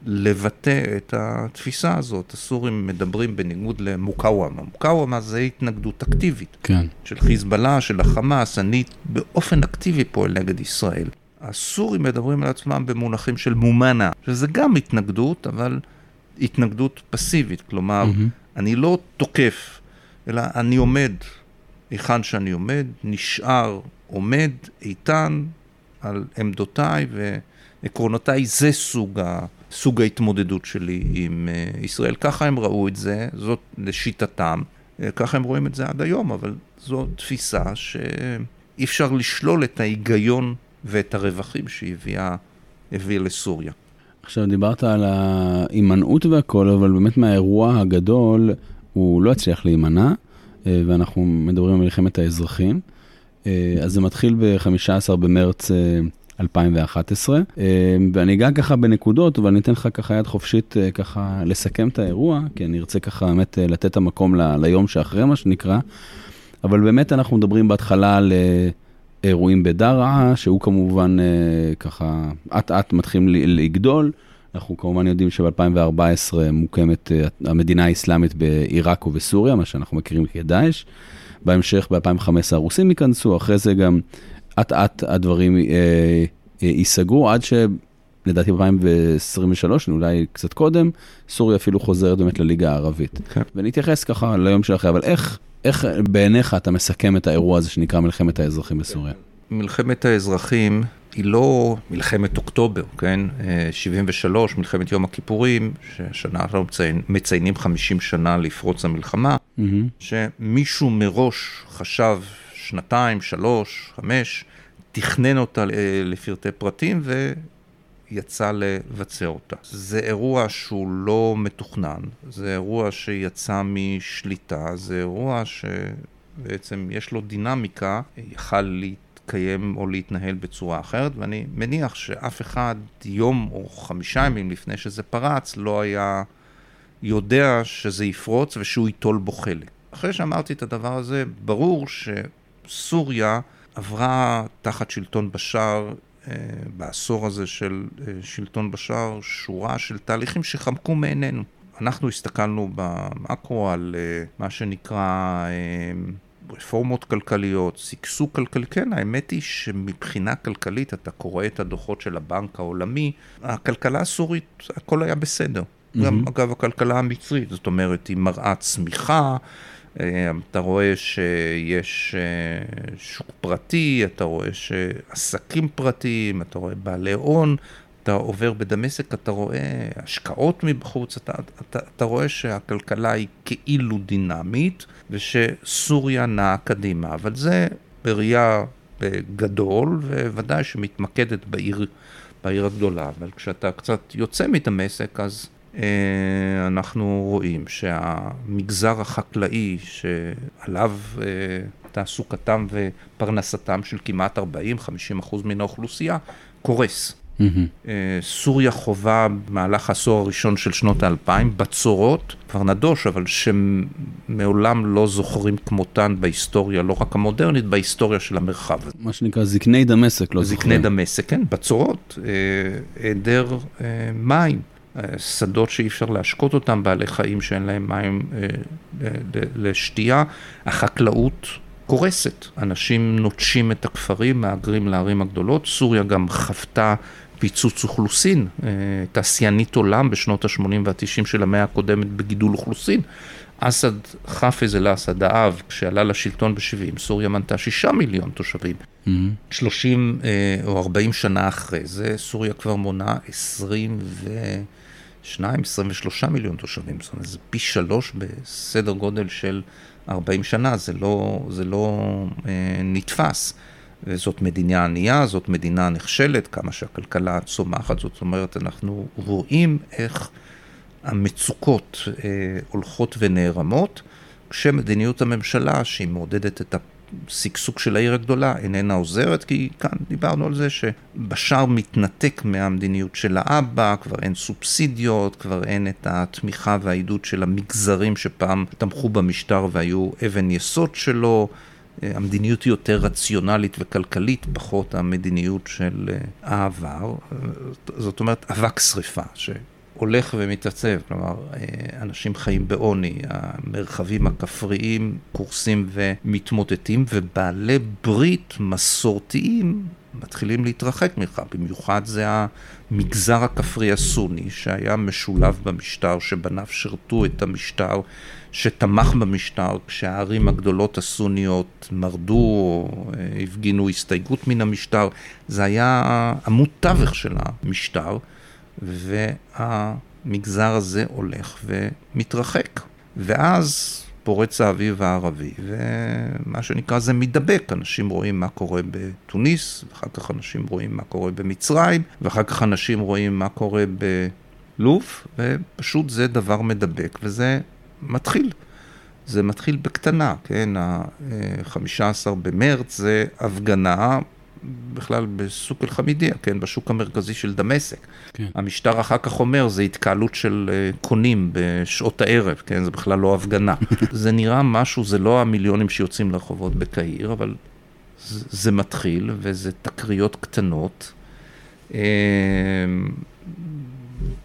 לבטא את התפיסה הזאת. הסורים מדברים בניגוד למוקאוואמה. מוקאוואמה זה התנגדות אקטיבית. כן. של חיזבאללה, של החמאס, אני באופן אקטיבי פועל נגד ישראל. הסורים מדברים על עצמם במונחים של מומנה, שזה גם התנגדות, אבל התנגדות פסיבית. כלומר, mm-hmm. אני לא תוקף, אלא אני עומד, איכן שאני עומד, נשאר עומד איתן על עמדותיי ועקרונותיי. זה סוג ה... סוג ההתמודדות שלי עם ישראל. ככה הם ראו את זה, זאת לשיטתם, ככה הם רואים את זה עד היום, אבל זו תפיסה שאי אפשר לשלול את ההיגיון ואת הרווחים שהביאה לסוריה. עכשיו דיברת על ההימנעות והכל, אבל באמת מהאירוע הגדול הוא לא הצליח להימנע, ואנחנו מדברים על מלחמת האזרחים. אז זה מתחיל ב-חמישה עשר במרץ אלפיים ואחת עשרה, ואני אגע ככה בנקודות, אבל אני אתן לך ככה יד חופשית ככה לסכם את האירוע, כי אני ארצה ככה באמת לתת את המקום ל- ליום שאחרי מה שנקרא, אבל באמת אנחנו מדברים בהתחלה על אירועים בדרעה, שהוא כמובן ככה, את את מתחילים לגדול, אנחנו כמובן יודעים שב-אלפיים וארבע עשרה מוקמת המדינה האסלאמית בעיראק ובסוריה, מה שאנחנו מכירים כדאעש, בהמשך ב-אלפיים וחמש עשרה הרוסים ייכנסו, אחרי זה גם עד עד הדברים ייסגרו, עד שלדעתי ב-אלפיים עשרים ושלוש, אולי קצת קודם, סוריה אפילו חוזרת באמת לליגה הערבית. ואני אתייחס ככה ליום שלך, אבל איך, איך בעיניך אתה מסכם את האירוע הזה שנקרא מלחמת האזרחים בסוריה? מלחמת האזרחים היא לא מלחמת אוקטובר, כן? שבעים ושלוש, מלחמת יום הכיפורים, ששנה אנחנו מציינים חמישים שנה לפרוץ המלחמה, שמישהו מראש חשב שנתיים, שלוש, חמש, תכנן אותה לפרטי פרטים ויצא לבצע אותה. זה אירוע שהוא לא מתוכנן, זה אירוע שיצא משליטה, זה אירוע שבעצם יש לו דינמיקה, יכל להתקיים או להתנהל בצורה אחרת, ואני מניח שאף אחד יום או חמישה ימים לפני שזה פרץ לא היה יודע שזה יפרוץ ושהוא ייטול בו חלק. אחרי שאמרתי את הדבר הזה, ברור ש... סוריה עברה תחת שלטון בשאר, בעשור הזה של שלטון בשאר, שורה של תהליכים שחמקו מעינינו. אנחנו הסתכלנו במקרו על מה שנקרא רפורמות כלכליות, סגסוג כלכלי. כן, האמת היא שמבחינה כלכלית, אתה קורא את הדוחות של הבנק העולמי, הכלכלה הסורית, הכל היה בסדר. Mm-hmm. גם אגב הכלכלה המצרית, זאת אומרת, היא מראה צמיחה, אתה רואה שיש שוק פרטי, אתה רואה שעסקים פרטיים, אתה רואה בעלי הון, אתה עובר בדמשק, אתה רואה השקעות מבחוץ, אתה, אתה, אתה רואה שהכלכלה היא כאילו דינמית, ושסוריה נעה קדימה, אבל זה בראייה גדול, וודאי שמתמקדת בעיר, בעיר הגדולה, אבל כשאתה קצת יוצא מתמשק, אז... אנחנו רואים שהמגזר החקלאי שעליו תעסוקתם ופרנסתם של כמעט ארבעים עד חמישים אחוז מן האוכלוסייה קורס. Mm-hmm. סוריה חובה במהלך העשור הראשון של שנות האלפיים בצורות, כבר נדוש, אבל שמעולם לא זוכרים כמותן בהיסטוריה, לא רק המודרנית, בהיסטוריה של המרחב. מה שנקרא זקני דמשק לא זוכרים. זקני דמשק, כן, בצורות, היעדר מים. שדות שאי אפשר להשקות אותם, בעלי חיים שאין להם מים אה, לשתייה, החקלאות קורסת. אנשים נוטשים את הכפרים, מאגרים לערים הגדולות. סוריה גם חפתה פיצוץ אוכלוסין, תעשיינית עולם בשנות ה-שמונים וה-תשעים של המאה הקודמת בגידול אוכלוסין. אסד, חאפז אל אסד, האב, כשעלה לשלטון ב-שבעים, סוריה מנתה שישה מיליון תושבים. Mm-hmm. שלושים או ארבעים שנה אחרי זה, סוריה כבר מונה עשרים ושתיים, עשרים ושלושה מיליון תושבים. זאת אומרת, זה פי שלוש בסדר גודל של ארבעים שנה, זה לא, זה לא אה, נתפס. זאת מדינה ענייה, זאת מדינה נחשלת, כמה שהכלכלה צומחת, זאת אומרת, אנחנו רואים איך המצוקות אה, הולכות ונערמות, כשמדיניות הממשלה שהיא מעודדת את הסגסוג של העיר הגדולה איננה עוזרת, כי כאן דיברנו על זה שבשאר מתנתק מהמדיניות של האבא, כבר אין סובסידיות, כבר אין את התמיכה והעידוד של המגזרים שפעם תמכו במשטר והיו אבן יסוד שלו, המדיניות היא יותר רציונלית וכלכלית, פחות המדיניות של העבר, זאת אומרת אבק שריפה שהולך ומתעצב, כלומר אנשים חיים בעוני, המרחבים הכפריים קורסים ומתמוטטים, ובעלי ברית מסורתיים מתחילים להתרחק ממך, במיוחד זה המגזר הכפרי הסוני שהיה משולב במשטר, שבניו שרתו את המשטר, שתמך במשטר, כשהערים הגדולות הסוניות מרדו, הפגינו הסתייגות מן המשטר, זה היה עמוד תווך של המשטר, והמגזר הזה הולך ומתרחק. ואז פורץ האביב הערבי, ומה שנקרא זה מדבק, אנשים רואים מה קורה בתוניס, ואחר כך אנשים רואים מה קורה במצרים, ואחר כך אנשים רואים מה קורה בלוב, ופשוט זה דבר מדבק, וזה מתחיל. זה מתחיל בקטנה, כן? ה-חמישה עשר במרץ זה הפגנה, בכלל בסוק אל חמידיה, כן? בשוק המרכזי של דמשק. כן. המשטר אחר כך אומר, זה התקהלות של קונים בשעות הערב, כן? זה בכלל לא הפגנה. זה נראה משהו, זה לא המיליונים שיוצאים לרחובות בקהיר, אבל זה, זה מתחיל, וזה תקריות קטנות.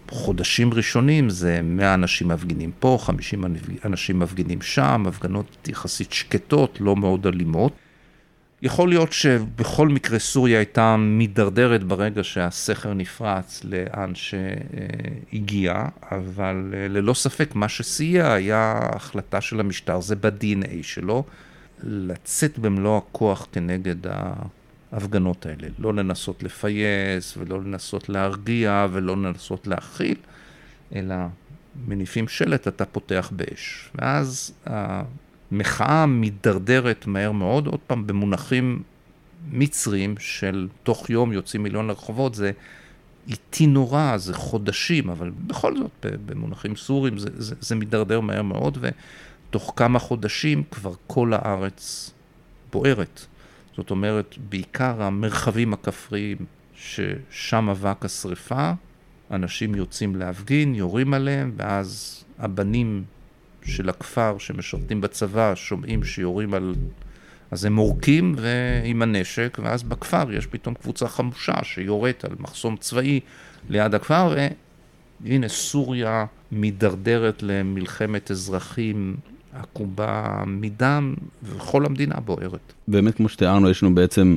חודשים ראשונים זה מאה אנשים מפגינים פה, חמישים אנשים מפגינים שם, הפגנות יחסית שקטות, לא מאוד אלימות. יכול להיות שבכל מקרה סוריה הייתה מדרדרת ברגע שהסכר נפרץ לאן שהגיע, אבל ללא ספק מה שסייע היה ההחלטה של המשטר, זה ב-די אן איי שלו, לצאת במלוא הכוח כנגד ההפגנות האלה, לא לנסות לפייס ולא לנסות להרגיע ולא לנסות להכיל, אלא מניפים שלט, אתה פותח באש, ואז מחאה מדרדרת מהר מאוד, עוד פעם במונחים מצרים של תוך יום יוצאים מיליון לרחובות, זה איטי נורא, זה חודשים, אבל בכל זאת במונחים סורים זה, זה, זה מדרדר מהר מאוד, ותוך כמה חודשים כבר כל הארץ בוערת. זאת אומרת, בעיקר המרחבים הכפריים ששם אבק השריפה, אנשים יוצאים להפגין, יורים עליהם, ואז הבנים של הכפר שמשרתים בצבא, שומעים שיורים על, אז הם מורקים ועם הנשק, ואז בכפר יש פתאום קבוצה חמושה שיורית על מחסום צבאי ליד הכפר, והנה סוריה מדרדרת למלחמת אזרחים עקובה מדם, וכל המדינה בוערת. באמת כמו שתיארנו, יש לנו בעצם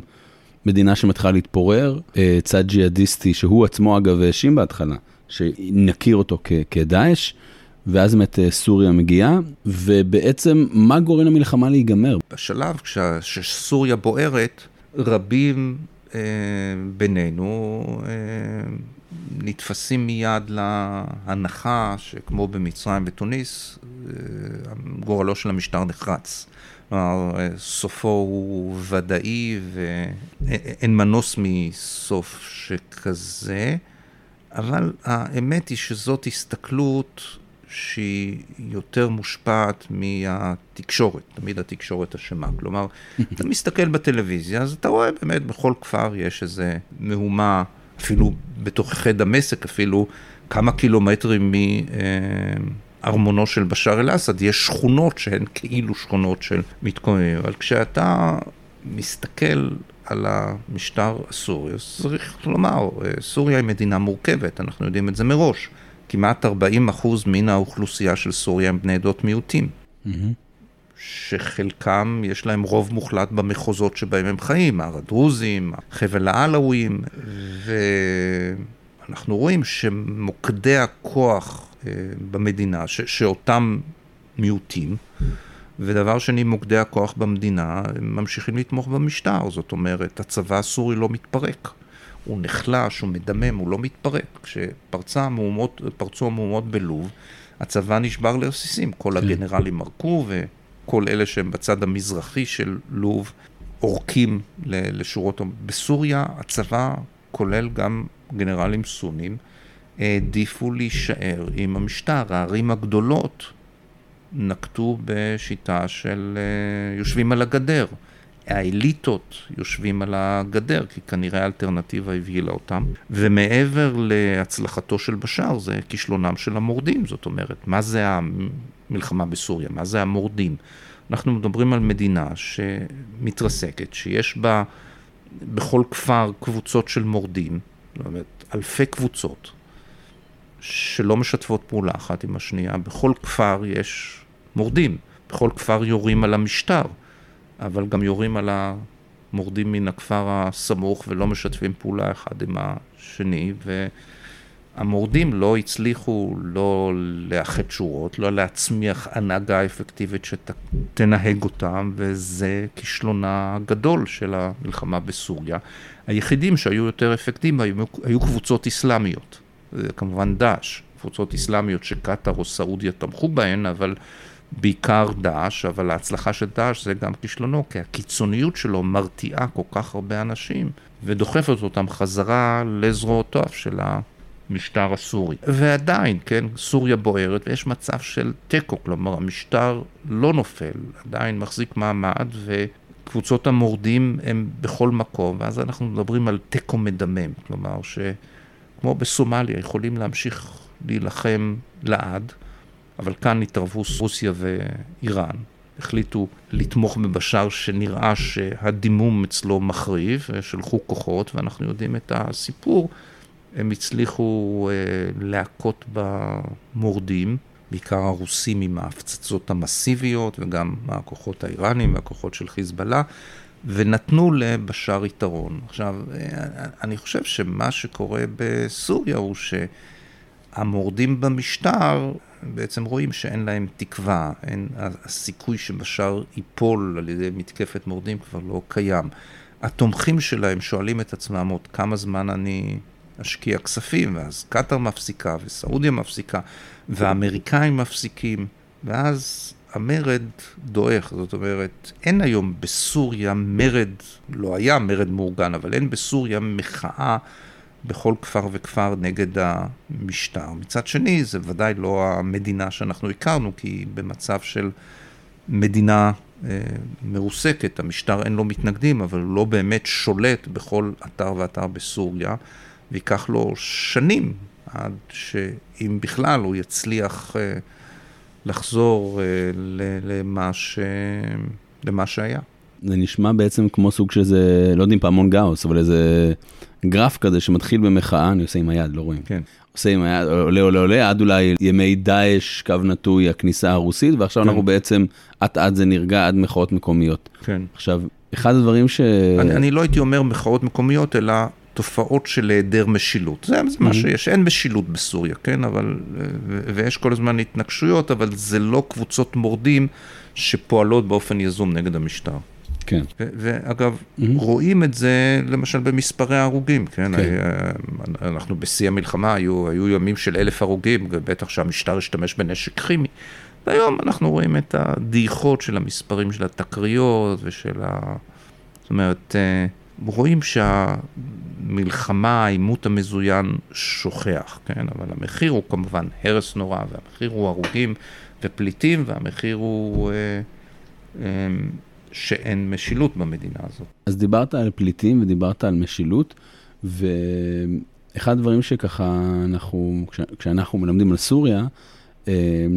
מדינה שמתחילה להתפורר, צד ג'יהאדיסטי שהוא עצמו אגב האשים בהתחלה, שנכיר אותו כ- כדאעש, ואז באמת סוריה מגיעה, ובעצם מה גורם למלחמה להיגמר? בשלב כשסוריה בוערת, רבים אה, בינינו אה, נתפסים מיד להנחה שכמו במצרים ותוניס, אה, גורלו של המשטר נחרץ. כלומר, סופו הוא ודאי ואין מנוס מסוף שכזה, אבל האמת היא שזאת הסתכלות שהיא יותר מושפעת מהתקשורת, תמיד התקשורת אשמה. כלומר, אתה מסתכל בטלוויזיה, אז אתה רואה באמת בכל כפר יש איזו מהומה, אפילו בתוככי דמשק, אפילו כמה קילומטרים מארמונו של בשאר אל אסד, יש שכונות שהן כאילו שכונות של מתקוממים. אבל כשאתה מסתכל על המשטר הסורי, צריך לומר, סוריה היא מדינה מורכבת, אנחנו יודעים את זה מראש. כמעט ארבעים אחוז מן האוכלוסייה של סוריה הם בני עדות מיעוטים. Mm-hmm. שחלקם יש להם רוב מוחלט במחוזות שבהם הם חיים, הדרוזים, חבל העלאווים, ואנחנו רואים שמוקדי הכוח במדינה, ש- שאותם מיעוטים, ודבר שני, מוקדי הכוח במדינה ממשיכים לתמוך במשטר, זאת אומרת, הצבא הסורי לא מתפרק, הוא נחלש, הוא מדמם, הוא לא מתפרק, כשפרצו המהומות, פרצו המהומות בלוב, הצבא נשבר לרסיסים, כל הגנרלים מרקו וכל אלה שהם בצד המזרחי של לוב עורקים לשורות. בסוריה הצבא, כולל גם גנרלים סונים, העדיפו להישאר עם המשטר. הערים הגדולות נקטו בשיטה של יושבים על הגדר. האליטות יושבים על הגדר, כי כנראה האלטרנטיבה הבהילה אותם. ומעבר להצלחתו של בשאר, זה כישלונם של המורדים. זאת אומרת, מה זה המלחמה בסוריה? מה זה המורדים? אנחנו מדברים על מדינה שמתרסקת, שיש בה בכל כפר קבוצות של מורדים, זאת אומרת, אלפי קבוצות, שלא משתפות פעולה אחת עם השנייה. בכל כפר יש מורדים, בכל כפר יורים על המשטר, אבל גם יורים על המורדים מן הכפר הסמוך, ולא משתפים פעולה אחד עם השני, והמורדים לא הצליחו לא לאחד שורות, לא להצמיח הנהגה אפקטיבית שתנהג אותם, וזה כישלונה גדול של המלחמה בסוריה. היחידים שהיו יותר אפקטיביים היו, היו קבוצות אסלאמיות, כמובן דאעש, קבוצות אסלאמיות שקטר או סעודיה תמכו בהן, אבל בעיקר דאעש, אבל ההצלחה של דאעש זה גם כישלונו, כי הקיצוניות שלו מרתיעה כל כך הרבה אנשים, ודוחפת אותם חזרה לזרועותיו של המשטר הסורי. ועדיין, כן, סוריה בוערת, ויש מצב של תיקו, כלומר, המשטר לא נופל, עדיין מחזיק מעמד, וקבוצות המורדים הם בכל מקום, ואז אנחנו מדברים על תיקו מדמם, כלומר, שכמו בסומליה, יכולים להמשיך להילחם לעד, אבל כאן התערבו רוסיה ואיראן, החליטו לתמוך בבשאר שנראה שהדימום אצלו מחריב, שלחו כוחות, ואנחנו יודעים את הסיפור, הם הצליחו להכות במורדים, בעיקר הרוסים עם ההפצצות המסיביות, וגם הכוחות האיראנים והכוחות של חיזבאללה, ונתנו לבשאר יתרון. עכשיו, אני חושב שמה שקורה בסוריה הוא שהמורדים במשטר, בעצם רואים שאין להם תקווה, אין, הסיכוי שבשאר ייפול על ידי מתקפת מורדים כבר לא קיים. התומכים שלהם שואלים את עצמם עוד כמה זמן אני אשקיע כספים, ואז קטר מפסיקה וסעודיה מפסיקה, והאמריקאים מפסיקים, ואז המרד דועך. זאת אומרת, אין היום בסוריה מרד, לא היה מרד מאורגן, אבל אין בסוריה מחאה, בכל כפר וכפר נגד המשטר. מצד שני, זה ודאי לא המדינה שאנחנו הכרנו, כי היא במצב של מדינה אה, מרוסקת. המשטר אין לו מתנגדים, אבל הוא לא באמת שולט בכל אתר ואתר בסוריה, ויקח לו שנים, עד שאם בכלל הוא יצליח אה, לחזור אה, ל- למה, ש... למה שהיה. זה נשמע בעצם כמו סוג שזה, לא יודעים פעמון גאוס, אבל איזה גרף כזה שמתחיל במחאה, אני עושה עם היד, לא רואים. כן. עושה עם היד, עולה, עולה, עולה, עד אולי ימי דאעש, קו נטוי, הכניסה הרוסית, ועכשיו כן. אנחנו בעצם, עד עד זה נרגע, עד מחאות מקומיות. כן. עכשיו, אחד הדברים ש... אני, אני לא הייתי אומר מחאות מקומיות, אלא תופעות של היעדר משילות. זה, זה mm-hmm. מה שיש, אין משילות בסוריה, כן, אבל, ו- ויש כל הזמן התנגשויות, אבל זה לא קבוצות מורדים שפועלות באופן יזום נגד המשטר. כן. ו- ואגב, mm-hmm. רואים את זה למשל במספרי ההרוגים, כן? כן. אנחנו בשיא המלחמה, היו, היו ימים של אלף הרוגים, בטח שהמשטר השתמש בנשק כימי, והיום אנחנו רואים את הדעיכות של המספרים של התקריות ושל ה... זאת אומרת, רואים שהמלחמה, העימות המזוין שוכח, כן? אבל המחיר הוא כמובן הרס נורא, והמחיר הוא הרוגים ופליטים, והמחיר הוא... אה, אה, שאין משילות במדינה הזאת. אז דיברת על פליטים ודיברת על משילות, ואחד הדברים שככה אנחנו, כש, כשאנחנו מלמדים על סוריה,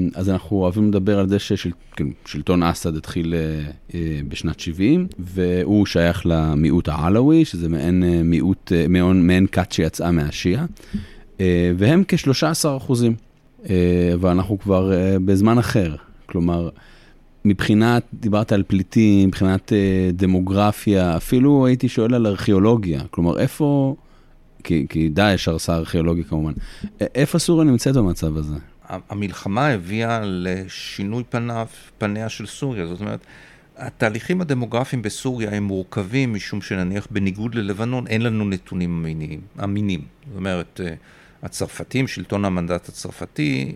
אז אנחנו אוהבים לדבר על זה ששלטון אסד התחיל בשנת שבעים, והוא שייך למיעוט העלאווי, שזה מעין מיעוט, מעין כת שיצאה מהשיעה, והם כ-שלושה עשר אחוזים, ואנחנו כבר בזמן אחר. כלומר, מבחינת, דיברת על פליטים, מבחינת דמוגרפיה, אפילו הייתי שואל על ארכיאולוגיה, כלומר איפה, כי, כי דאעש הרסה ארכיאולוגיה כמובן, איפה סוריה נמצאת במצב הזה? המלחמה הביאה לשינוי פניו, פניה של סוריה, זאת אומרת, התהליכים הדמוגרפיים בסוריה הם מורכבים, משום שנניח בניגוד ללבנון, אין לנו נתונים אמינים. זאת אומרת, הצרפתים, שלטון המנדט הצרפתי,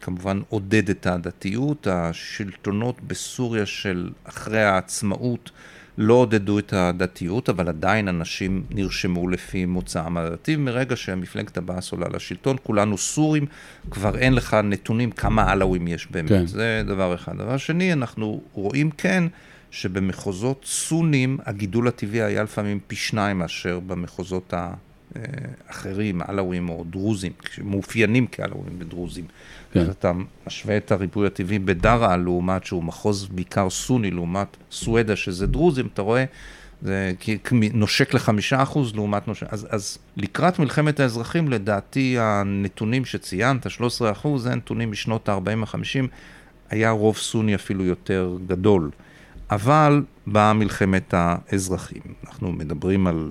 כמובן עודד את הדתיות, השלטונות בסוריה של אחרי העצמאות לא עודדו את הדתיות, אבל עדיין אנשים נרשמו לפי מוצאם הדתי, מרגע שהמפלגת הבאס עולה לשלטון, כולנו סורים, כבר אין לך נתונים כמה אלאווים יש באמת, כן. זה דבר אחד. דבר שני, אנחנו רואים כן, שבמחוזות סונים, הגידול הטבעי היה לפעמים פי שניים, אשר במחוזות האחרים, אלאווים או דרוזים, מאופיינים כאלאווים בדרוזים. כן. אתה משווה את הריבוי הטבעי בדרה, לעומת שהוא מחוז בעיקר סוני, לעומת סואדה, שזה דרוזים, אתה רואה, זה נושק לחמישה אחוז, לעומת נושק. אז, אז לקראת מלחמת האזרחים, לדעתי הנתונים שציינת, ה-שלושה עשר אחוז, זה נתונים משנות ה-ארבעים עד חמישים, היה רוב סוני אפילו יותר גדול. אבל באה מלחמת האזרחים. אנחנו מדברים על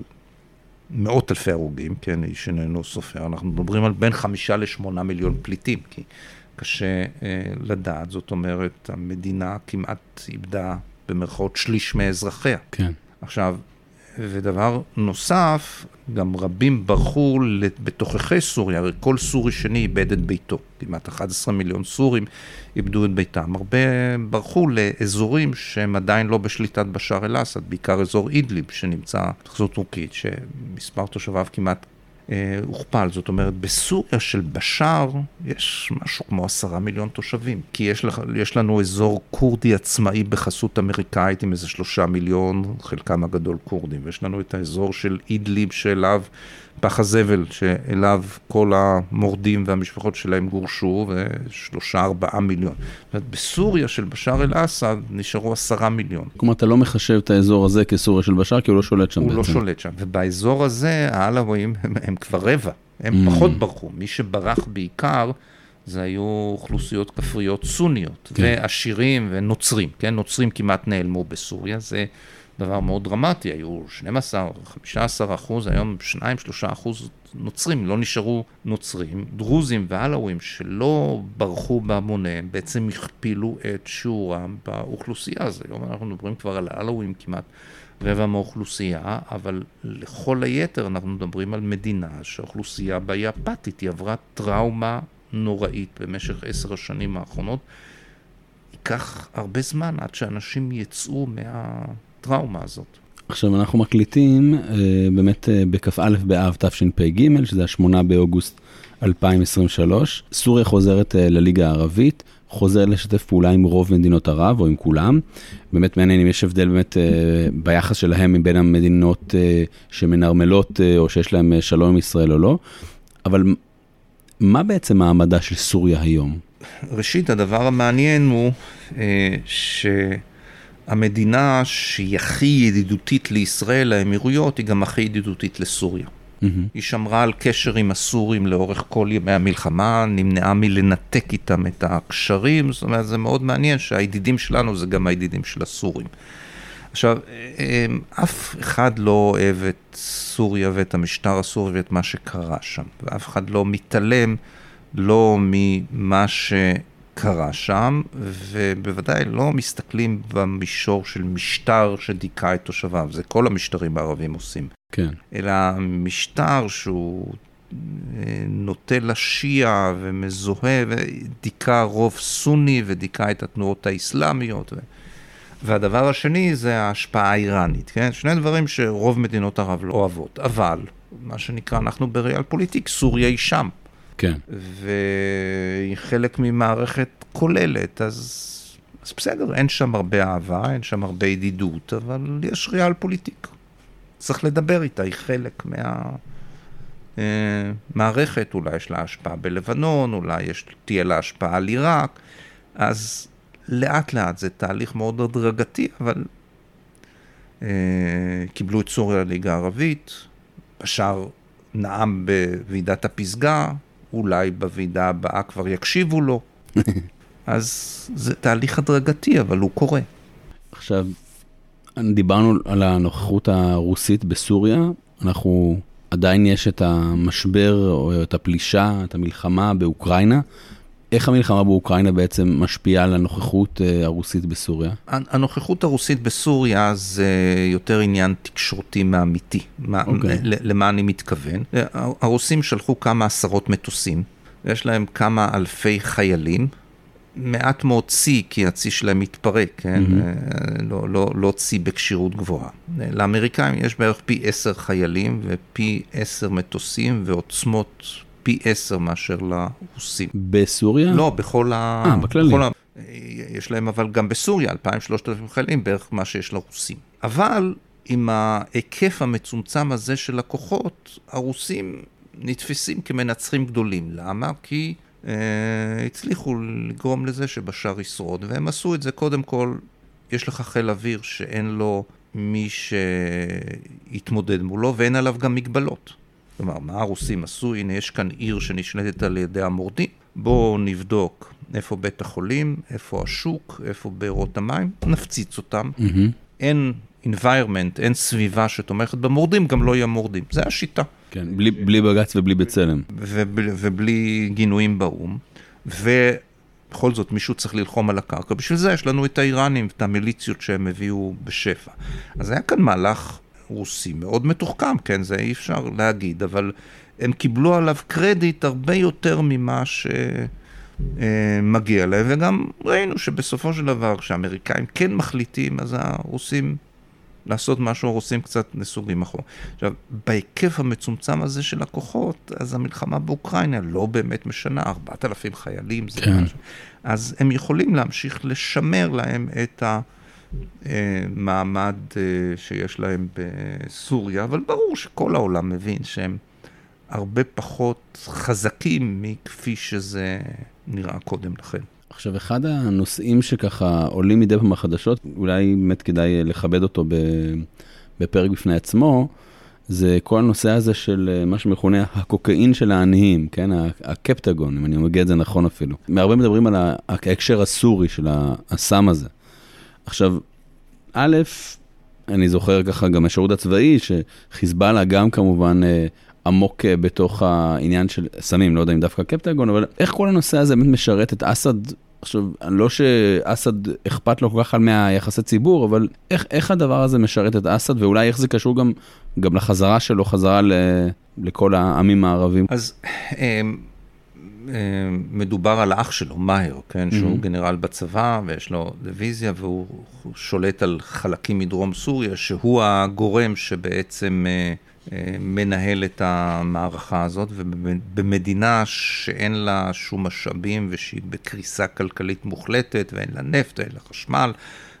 מאות אלפי הרוגים, כן, איש איננו סופר, אנחנו מדברים על בין חמישה לשמונה מיליון פליטים, כי קשה אה, לדעת, זאת אומרת, המדינה כמעט איבדה במרכאות שליש מאזרחיה. כן. עכשיו, ודבר נוסף, גם רבים ברחו בתוככי סוריה, הרי כל סורי שני איבד את ביתו, כמעט אחד עשר מיליון סורים איבדו את ביתם, הרבה ברחו לאזורים שהם עדיין לא בשליטת בשאר אל אסד, בעיקר אזור אידליב שנמצא בחזות טורקית, שמספר תושביו כמעט אה, הוכפל, זאת אומרת בסוריה של בשאר יש משהו כמו עשרה מיליון תושבים, כי יש, לך, יש לנו אזור קורדי עצמאי בחסות אמריקאית עם איזה שלושה מיליון, חלקם הגדול קורדים, ויש לנו את האזור של אידליב שאליו פח הזבל, שאליו כל המורדים והמשפחות שלהם גורשו, ושלושה ארבעה מיליון. זאת אומרת, בסוריה של בשאר אל אסד נשארו עשרה מיליון. כלומר, אתה לא מחשב את האזור הזה כסוריה של בשאר, כי הוא לא שולט שם. הוא לא שולט שם, ובאזור הזה, העלאווים הם כבר רבע, הם פחות ברחו. מי שברח בעיקר, זה היו אוכלוסיות כפריות סוניות, ועשירים ונוצרים, כן? נוצרים כמעט נעלמו בסוריה, זה דבר מאוד דרמטי, היו שנים עשר, חמש עשרה אחוז, היום שניים שלושה אחוז נוצרים, לא נשארו נוצרים, דרוזים ואלאווים שלא ברחו בהמוניהם, בעצם הכפילו את שיעורם באוכלוסייה, אז היום אנחנו מדברים כבר על האלאווים כמעט רבע מהאוכלוסייה, אבל לכל היתר אנחנו מדברים על מדינה שהאוכלוסייה בה היא אפתית, היא עברה טראומה נוראית במשך עשר השנים האחרונות, ייקח הרבה זמן עד שאנשים יצאו מה... טראומה הזאת. עכשיו אנחנו מקליטים באמת בכף א' באב תשפ"ג, שזה השמונה באוגוסט אלפיים עשרים ושלוש. סוריה חוזרת לליגה הערבית, חוזרת לשתף פעולה עם רוב מדינות ערב או עם כולם. באמת מעניין אם יש הבדל באמת ביחס שלהם מבין המדינות שמנרמלות או שיש להם שלום עם ישראל או לא. אבל מה בעצם העמדה של סוריה היום? ראשית, הדבר המעניין הוא ש... המדינה שהיא הכי ידידותית לישראל, האמירויות, היא גם הכי ידידותית לסוריה. Mm-hmm. היא שמרה על קשר עם הסורים לאורך כל ימי המלחמה, נמנעה מלנתק איתם את הקשרים, זאת אומרת, זה מאוד מעניין שהידידים שלנו זה גם הידידים של הסורים. עכשיו, אף אחד לא אוהב את סוריה ואת המשטר הסורי ואת מה שקרה שם, ואף אחד לא מתעלם, לא ממה ש... קרה שם, ובוודאי לא מסתכלים במישור של משטר שדיכא את תושביו, זה כל המשטרים הערבים עושים. כן. אלא משטר שהוא נוטה לשיעה ומזוהה, ודיכא רוב סוני ודיכא את התנועות האסלאמיות. והדבר השני זה ההשפעה האיראנית, כן? שני דברים שרוב מדינות ערב לא אוהבות, אבל מה שנקרא אנחנו בריאל פוליטיק, סוריה היא שם. כן. והיא חלק ממערכת כוללת, אז, אז בסדר, אין שם הרבה אהבה, אין שם הרבה ידידות, אבל יש ריאל פוליטיק. צריך לדבר איתה, היא חלק מהמערכת, אה, אולי יש לה השפעה בלבנון, אולי יש, תהיה לה השפעה על עיראק, אז לאט לאט זה תהליך מאוד הדרגתי, אבל אה, קיבלו את סוריה לליגה הערבית, השאר נעם בוועידת הפסגה, אולי בוועידה הבאה כבר יקשיבו לו. אז זה תהליך הדרגתי, אבל הוא קורה. עכשיו, דיברנו על הנוכחות הרוסית בסוריה, אנחנו עדיין יש את המשבר או את הפלישה, את המלחמה באוקראינה. איך המלחמה באוקראינה בעצם משפיעה על הנוכחות הרוסית בסוריה? הנוכחות הרוסית בסוריה זה יותר עניין תקשורתי מאמיתי. למה אני מתכוון? הרוסים שלחו כמה עשרות מטוסים, יש להם כמה אלפי חיילים, מעט מאוד צי, כי הצי שלהם מתפרק, כן? Mm-hmm. לא, לא, לא צי בקשירות גבוהה. לאמריקאים יש בערך פי עשר חיילים ופי עשר מטוסים ועוצמות פי עשר מאשר לרוסים. בסוריה? לא, בכל ה... אה, בכללי. ה... יש להם אבל גם בסוריה, אלפיים שלושת אלפים חיילים, בערך מה שיש לרוסים. אבל עם ההיקף המצומצם הזה של הכוחות, הרוסים נתפסים כמנצחים גדולים. למה? כי... הצליחו לגרום לזה שבשאר ישרוד, והם עשו את זה. קודם כל, יש לך חיל אוויר שאין לו מי שיתמודד מולו, ואין עליו גם מגבלות. כלומר, מה הרוסים עשו? הנה, יש כאן עיר שנשלטת על ידי המורדים, בואו נבדוק איפה בית החולים, איפה השוק, איפה בארות המים, נפציץ אותם. אין environment, אין סביבה שתומכת במורדים, גם לא יהיה מורדים. זה השיטה. כן, בלי, בלי בגץ ובלי בצלם. ובלי, ובלי גינויים באום. ובכל זאת, מישהו צריך ללחום על הקרקע. בשביל זה יש לנו את האיראנים, את המיליציות שהם הביאו בשפע. אז היה כאן מהלך רוסי מאוד מתוחכם, כן, זה אי אפשר להגיד, אבל הם קיבלו עליו קרדיט הרבה יותר ממה ש... מגיע להם, וגם ראינו שבסופו של דבר, כשהאמריקאים כן מחליטים, אז הרוסים לעשות משהו, הרוסים קצת נסוגים אחורה. עכשיו, בהיקף המצומצם הזה של הכוחות, אז המלחמה באוקראינה לא באמת משנה, ארבעת אלפים חיילים, זה כן. משהו. אז הם יכולים להמשיך לשמר להם את המעמד שיש להם בסוריה, אבל ברור שכל העולם מבין שהם הרבה פחות חזקים מכפי שזה נראה קודם לכן. עכשיו, אחד הנושאים שככה עולים מדי פעם החדשות, אולי באמת כדאי לכבד אותו בפרק בפני עצמו, זה כל הנושא הזה של מה שמכונה הקוקאין של העניים, כן? הקפטגון, אם אני מגיע את זה נכון אפילו. מהרבה מדברים על ההקשר הסורי של הסם הזה. עכשיו, א', אני זוכר ככה גם השירות הצבאי, שחיזבאללה גם כמובן... עמוק בתוך העניין של סמים, לא יודע אם דווקא קפטגון, אבל איך כל הנושא הזה באמת משרת את אסד? עכשיו, לא שאסד אכפת לו כל כך על מהיחסי ציבור, אבל איך, איך הדבר הזה משרת את אסד, ואולי איך זה קשור גם, גם לחזרה שלו, חזרה ל, לכל העמים הערבים? אז מדובר על האח שלו, מאיר, כן? Mm-hmm. שהוא גנרל בצבא, ויש לו דיוויזיה, והוא שולט על חלקים מדרום סוריה, שהוא הגורם שבעצם... מנהל את המערכה הזאת, ובמדינה שאין לה שום משאבים, ושהיא בקריסה כלכלית מוחלטת, ואין לה נפט, ואין לה חשמל,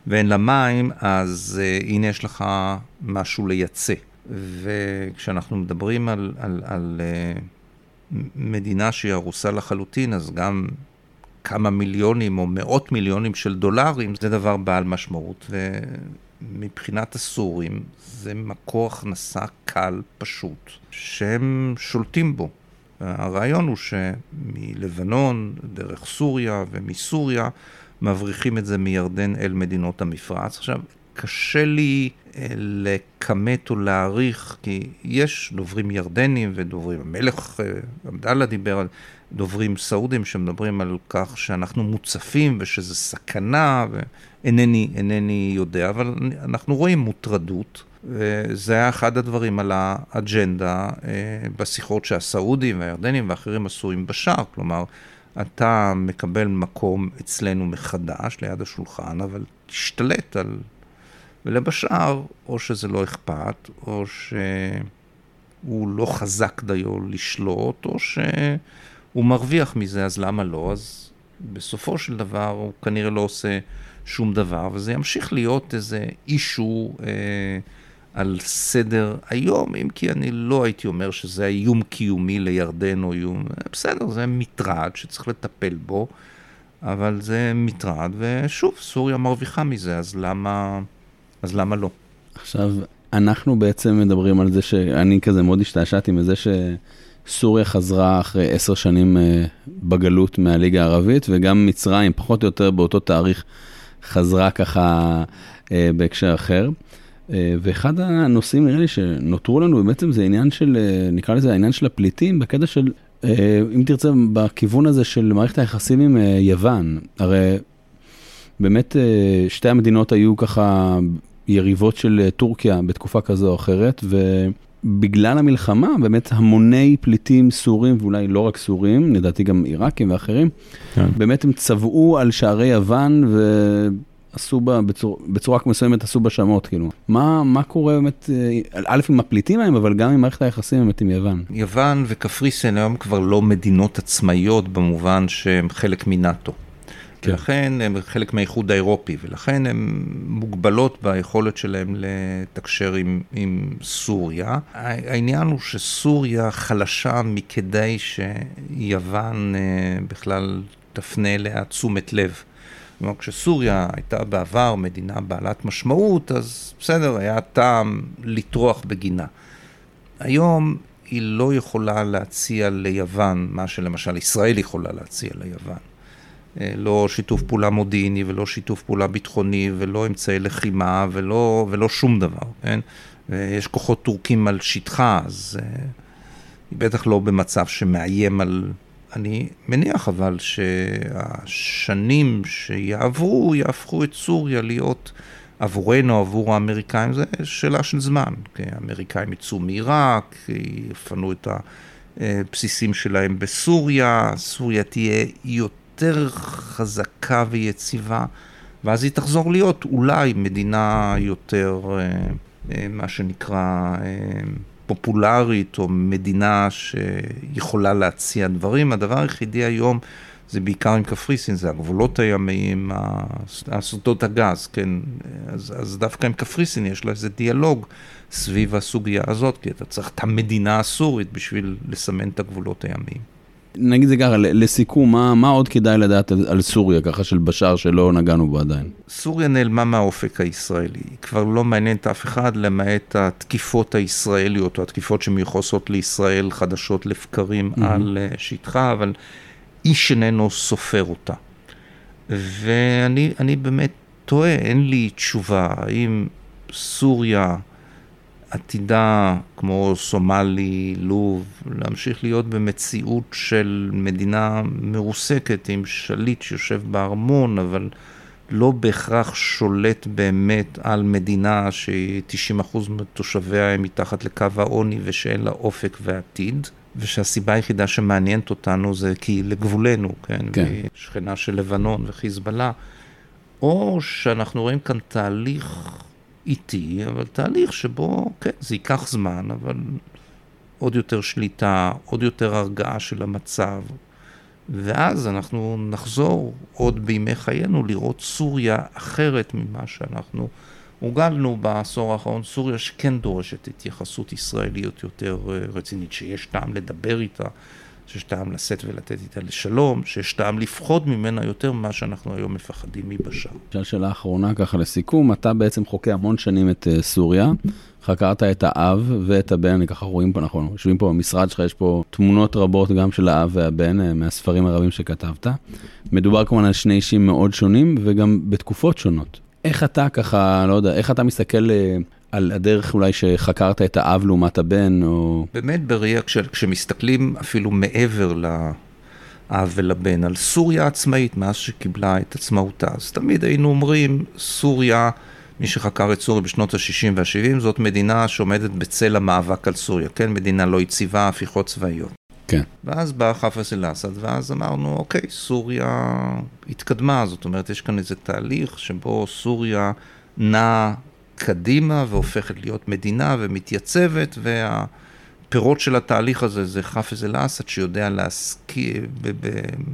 ואין לה מים, אז הנה יש לך משהו לייצא. וכשאנחנו מדברים על, על, על מדינה שהיא הרוסה לחלוטין, אז גם כמה מיליונים או מאות מיליונים של דולרים, זה דבר בעל משמעות, ו... מבחינת הסורים, זה מקור הכנסה קל פשוט, שהם שולטים בו. הרעיון הוא שמלבנון, דרך סוריה ומסוריה, מבריחים את זה מירדן אל מדינות המפרץ. עכשיו, קשה לי לקמת או להעריך, כי יש דוברים ירדנים ודוברים, המלך עבדאללה דיבר על דוברים סעודים שמדברים על כך שאנחנו מוצפים ושזה סכנה, ואינני, אינני יודע, אבל אנחנו רואים מוטרדות, וזה היה אחד הדברים על האג'נדה בשיחות שהסעודים והירדנים ואחרים עשויים בשאר, כלומר, אתה מקבל מקום אצלנו מחדש ליד השולחן, אבל תשתלט על... ולבשאר, או שזה לא אכפת, או שהוא לא חזק דיו לשלוט, או שהוא מרוויח מזה, אז למה לא? אז בסופו של דבר הוא כנראה לא עושה שום דבר, וזה ימשיך להיות איזה אישו אה, על סדר היום, אם כי אני לא הייתי אומר שזה איום קיומי לירדן או איום, בסדר, זה מטרד שצריך לטפל בו, אבל זה מטרד, ושוב, סוריה מרוויחה מזה, אז למה... אז למה לא? עכשיו, אנחנו בעצם מדברים על זה שאני כזה מאוד השתעשעתי מזה ש... סוריה חזרה אחרי עשר שנים בגלות מהליגה הערבית, וגם מצרים, פחות או יותר באותו תאריך, חזרה ככה בהקשר אחר. ואחד הנושאים נראה לי שנותרו לנו, בעצם זה עניין של, נקרא לזה העניין של הפליטים, בקטע של, אם תרצה, בכיוון הזה של מערכת היחסים עם יוון. הרי באמת שתי המדינות היו ככה יריבות של טורקיה בתקופה כזו או אחרת, ובגלל המלחמה באמת המוני פליטים סורים, ואולי לא רק סורים, לדעתי גם עיראקים ואחרים, כן. באמת הם צבעו על שערי יוון ו... עשו בה, בצורה, בצורה מסוימת עשו בה שמות, כאילו. מה, מה קורה באמת, א' עם הפליטים ההם, אבל גם עם מערכת היחסים באמת עם יוון. יוון וקפריסין היום כבר לא מדינות עצמאיות, במובן שהם חלק מנאטו. כן. ולכן הם חלק מהאיחוד האירופי, ולכן הם מוגבלות ביכולת שלהם לתקשר עם, עם סוריה. העניין הוא שסוריה חלשה מכדי שיוון בכלל תפנה אליה תשומת לב. כלומר, כשסוריה הייתה בעבר מדינה בעלת משמעות, אז בסדר, היה טעם לטרוח בגינה. היום היא לא יכולה להציע ליוון, מה שלמשל ישראל יכולה להציע ליוון. לא שיתוף פעולה מודיעיני, ולא שיתוף פעולה ביטחוני, ולא אמצעי לחימה, ולא, ולא שום דבר. כן? יש כוחות טורקים על שטחה, אז היא בטח לא במצב שמאיים על... אני מניח אבל שהשנים שיעברו, יהפכו את סוריה להיות עבורנו, עבור האמריקאים, זה שאלה של זמן. כי האמריקאים יצאו מעיראק, יפנו את הבסיסים שלהם בסוריה, סוריה תהיה יותר חזקה ויציבה, ואז היא תחזור להיות אולי מדינה יותר, מה שנקרא... פופולרית או מדינה שיכולה להציע דברים. הדבר היחידי היום זה בעיקר עם קפריסין, זה הגבולות הימיים, הסודות הגז, כן? אז, אז דווקא עם קפריסין יש לה איזה דיאלוג סביב הסוגיה הזאת, כי אתה צריך את המדינה הסורית בשביל לסמן את הגבולות הימיים. נגיד זה ככה, לסיכום, מה, מה עוד כדאי לדעת על, על סוריה, ככה של בשאר שלא נגענו בו עדיין? סוריה נעלמה מהאופק הישראלי, היא כבר לא מעניינת אף אחד, למעט התקיפות הישראליות, או התקיפות שמיוחסות לישראל חדשות לבקרים mm-hmm. על שטחה, אבל איש איננו סופר אותה. ואני אני באמת טועה, אין לי תשובה, האם סוריה... עתידה כמו סומלי, לוב, להמשיך להיות במציאות של מדינה מרוסקת עם שליט שיושב בארמון, אבל לא בהכרח שולט באמת על מדינה ש-תשעים אחוז מתושביה הם מתחת לקו העוני ושאין לה אופק ועתיד, ושהסיבה היחידה שמעניינת אותנו זה כי לגבולנו, כן? כן. שכנה של לבנון וחיזבאללה, או שאנחנו רואים כאן תהליך... איתי, אבל תהליך שבו, כן, זה ייקח זמן, אבל עוד יותר שליטה, עוד יותר הרגעה של המצב, ואז אנחנו נחזור עוד בימי חיינו לראות סוריה אחרת ממה שאנחנו הוגלנו בעשור האחרון, סוריה שכן דורשת התייחסות ישראליות יותר רצינית, שיש טעם לדבר איתה, שיש טעם לשאת ולתת איתה לשלום, שיש טעם לפחוד ממנה יותר מה שאנחנו היום מפחדים מבשאר. שאלה האחרונה ככה לסיכום, אתה בעצם חוקר המון שנים את סוריה, חקרת את האב ואת הבן, ככה רואים פה, נכון, יושבים פה במשרד שלך, יש פה תמונות רבות גם של האב והבן, מהספרים הרבים שכתבת. מדובר כמובן על שני אישים מאוד שונים, וגם בתקופות שונות. איך אתה ככה, לא יודע, איך אתה מסתכל... על הדרך אולי שחקרת את האב לעומת הבן, או... באמת בריאה, כש, כשמסתכלים אפילו מעבר לאב ולבן, על סוריה עצמאית, מאז שקיבלה את עצמאותה, אז תמיד היינו אומרים, סוריה, מי שחקר את סוריה בשנות ה-שישים וה-שבעים, זאת מדינה שעומדת בצל המאבק על סוריה, כן? מדינה לא יציבה, הפיכות צבאיות. כן. ואז בא חאפז אל אסד, ואז אמרנו, אוקיי, סוריה התקדמה, זאת אומרת, יש כאן איזה תהליך שבו סוריה נע... קדימה והופכת להיות מדינה ומתייצבת, והפירות של התהליך הזה זה חאפז אל אסד שיודע להשכיל,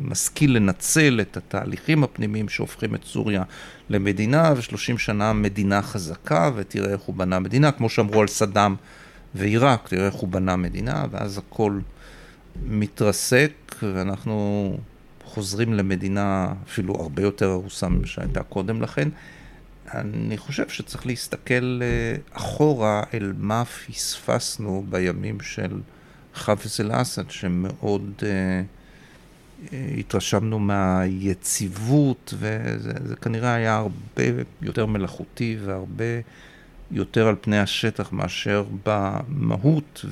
משכיל לנצל את התהליכים הפנימיים שהופכים את סוריה למדינה, ושלושים שנה מדינה חזקה, ותראה איך הוא בנה מדינה, כמו שאמרו על סדאם ועיראק, תראה איך הוא בנה מדינה, ואז הכל מתרסק, ואנחנו חוזרים למדינה אפילו הרבה יותר הרוסה שהייתה קודם לכן. אני חושב שצריך להסתכל אחורה אל מה פספסנו בימים של חאפז אל אסד, שמאוד אה, התרשמנו מהיציבות, וזה כנראה היה הרבה יותר מלאכותי והרבה יותר על פני השטח מאשר במהות,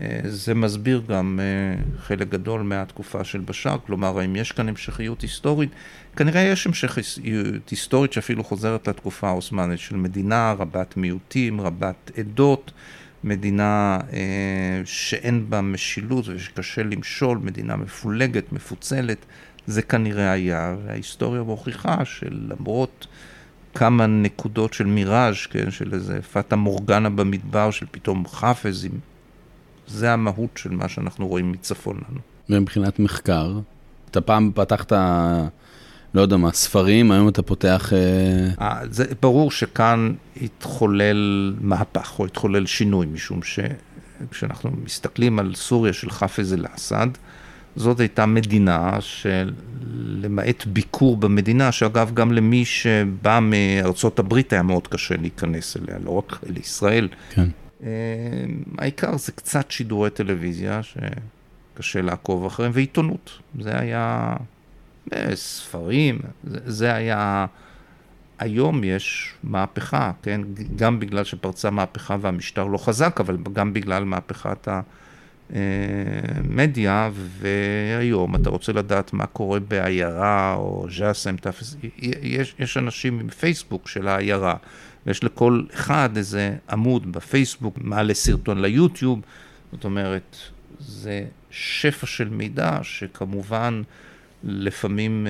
וזה מסביר גם חלק גדול מהתקופה של בשאר. כלומר, אם יש כאן המשכיות היסטורית, כנראה יש המשכיות היסטורית שאפילו חוזרת לתקופה האוסמנית, של מדינה רבת מיעוטים, רבת עדות, מדינה שאין בה משילות ושקשה למשול, מדינה מפולגת, מפוצלת. זה כנראה היה, וההיסטוריה מוכיחה שלמרות כמה נקודות של מיראז', כן, של איזה פאטה מורגנה במדבר, של פתאום חאפז, זה המהות של מה שאנחנו רואים מצפון לנו. ומבחינת מחקר, אתה פעם פתחת, לא יודע מה, ספרים, היום אתה פותח... זה ברור שכאן התחולל מהפך, או התחולל שינוי, משום שכשאנחנו מסתכלים על סוריה של חאפז אל אסד, זאת הייתה מדינה שלמעט ביקור במדינה, שאגב גם למי שבא מארצות הברית היה מאוד קשה להיכנס אליה, לא רק לישראל. כן. העיקר זה קצת שידורי טלוויזיה שקשה לעקוב אחריהם, ועיתונות. זה היה ספרים, זה היה... היום יש מהפכה, כן? גם בגלל שפרצה מהפכה והמשטר לא חזק, אבל גם בגלל מהפכת ה... מדיה, והיום אתה רוצה לדעת מה קורה בעיירה או ג'אסם, יש, יש אנשים עם פייסבוק של העיירה, ויש לכל אחד איזה עמוד בפייסבוק, מעלה סרטון ליוטיוב, זאת אומרת, זה שפע של מידע שכמובן לפעמים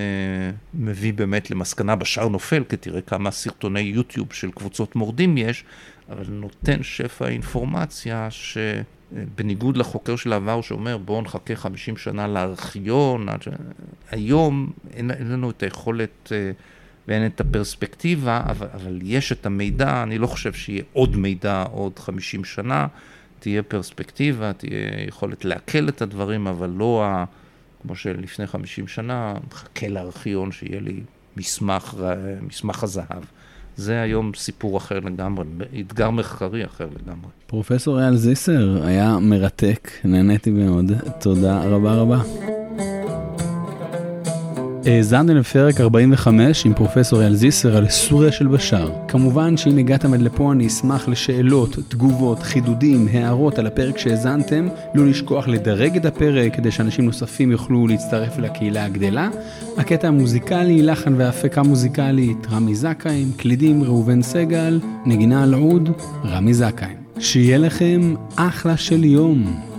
מביא באמת למסקנה בשאר נופל, כי תראה כמה סרטוני יוטיוב של קבוצות מורדים יש, אבל נותן שפע אינפורמציה ש... בניגוד לחוקר של העבר שאומר, בואו נחכה חמישים שנה לארכיון, היום אין לנו את היכולת ואין את הפרספקטיבה, אבל, אבל יש את המידע, אני לא חושב שיהיה עוד מידע עוד חמישים שנה, תהיה פרספקטיבה, תהיה יכולת להקל את הדברים, אבל לא ה, כמו שלפני חמישים שנה, מחכה לארכיון שיהיה לי מסמך, מסמך הזהב. זה היום סיפור אחר לגמרי, אתגר מחקרי אחר לגמרי. פרופסור אייל זיסר, היה מרתק, נהניתי מאוד, תודה רבה רבה. האזנתם לפרק ארבעים וחמש עם פרופסור אייל זיסר על סוריה של בשאר. כמובן שאם הגעתם עד לפה אני אשמח לשאלות, תגובות, חידודים, הערות על הפרק שהאזנתם. לא לשכוח לדרג את הפרק כדי שאנשים נוספים יוכלו להצטרף לקהילה הגדלה. הקטע המוזיקלי, לחן והפקה מוזיקלית, רמי זכאים, קלידים, ראובן סגל, נגינה על עוד, רמי זכאים. שיהיה לכם אחלה של יום.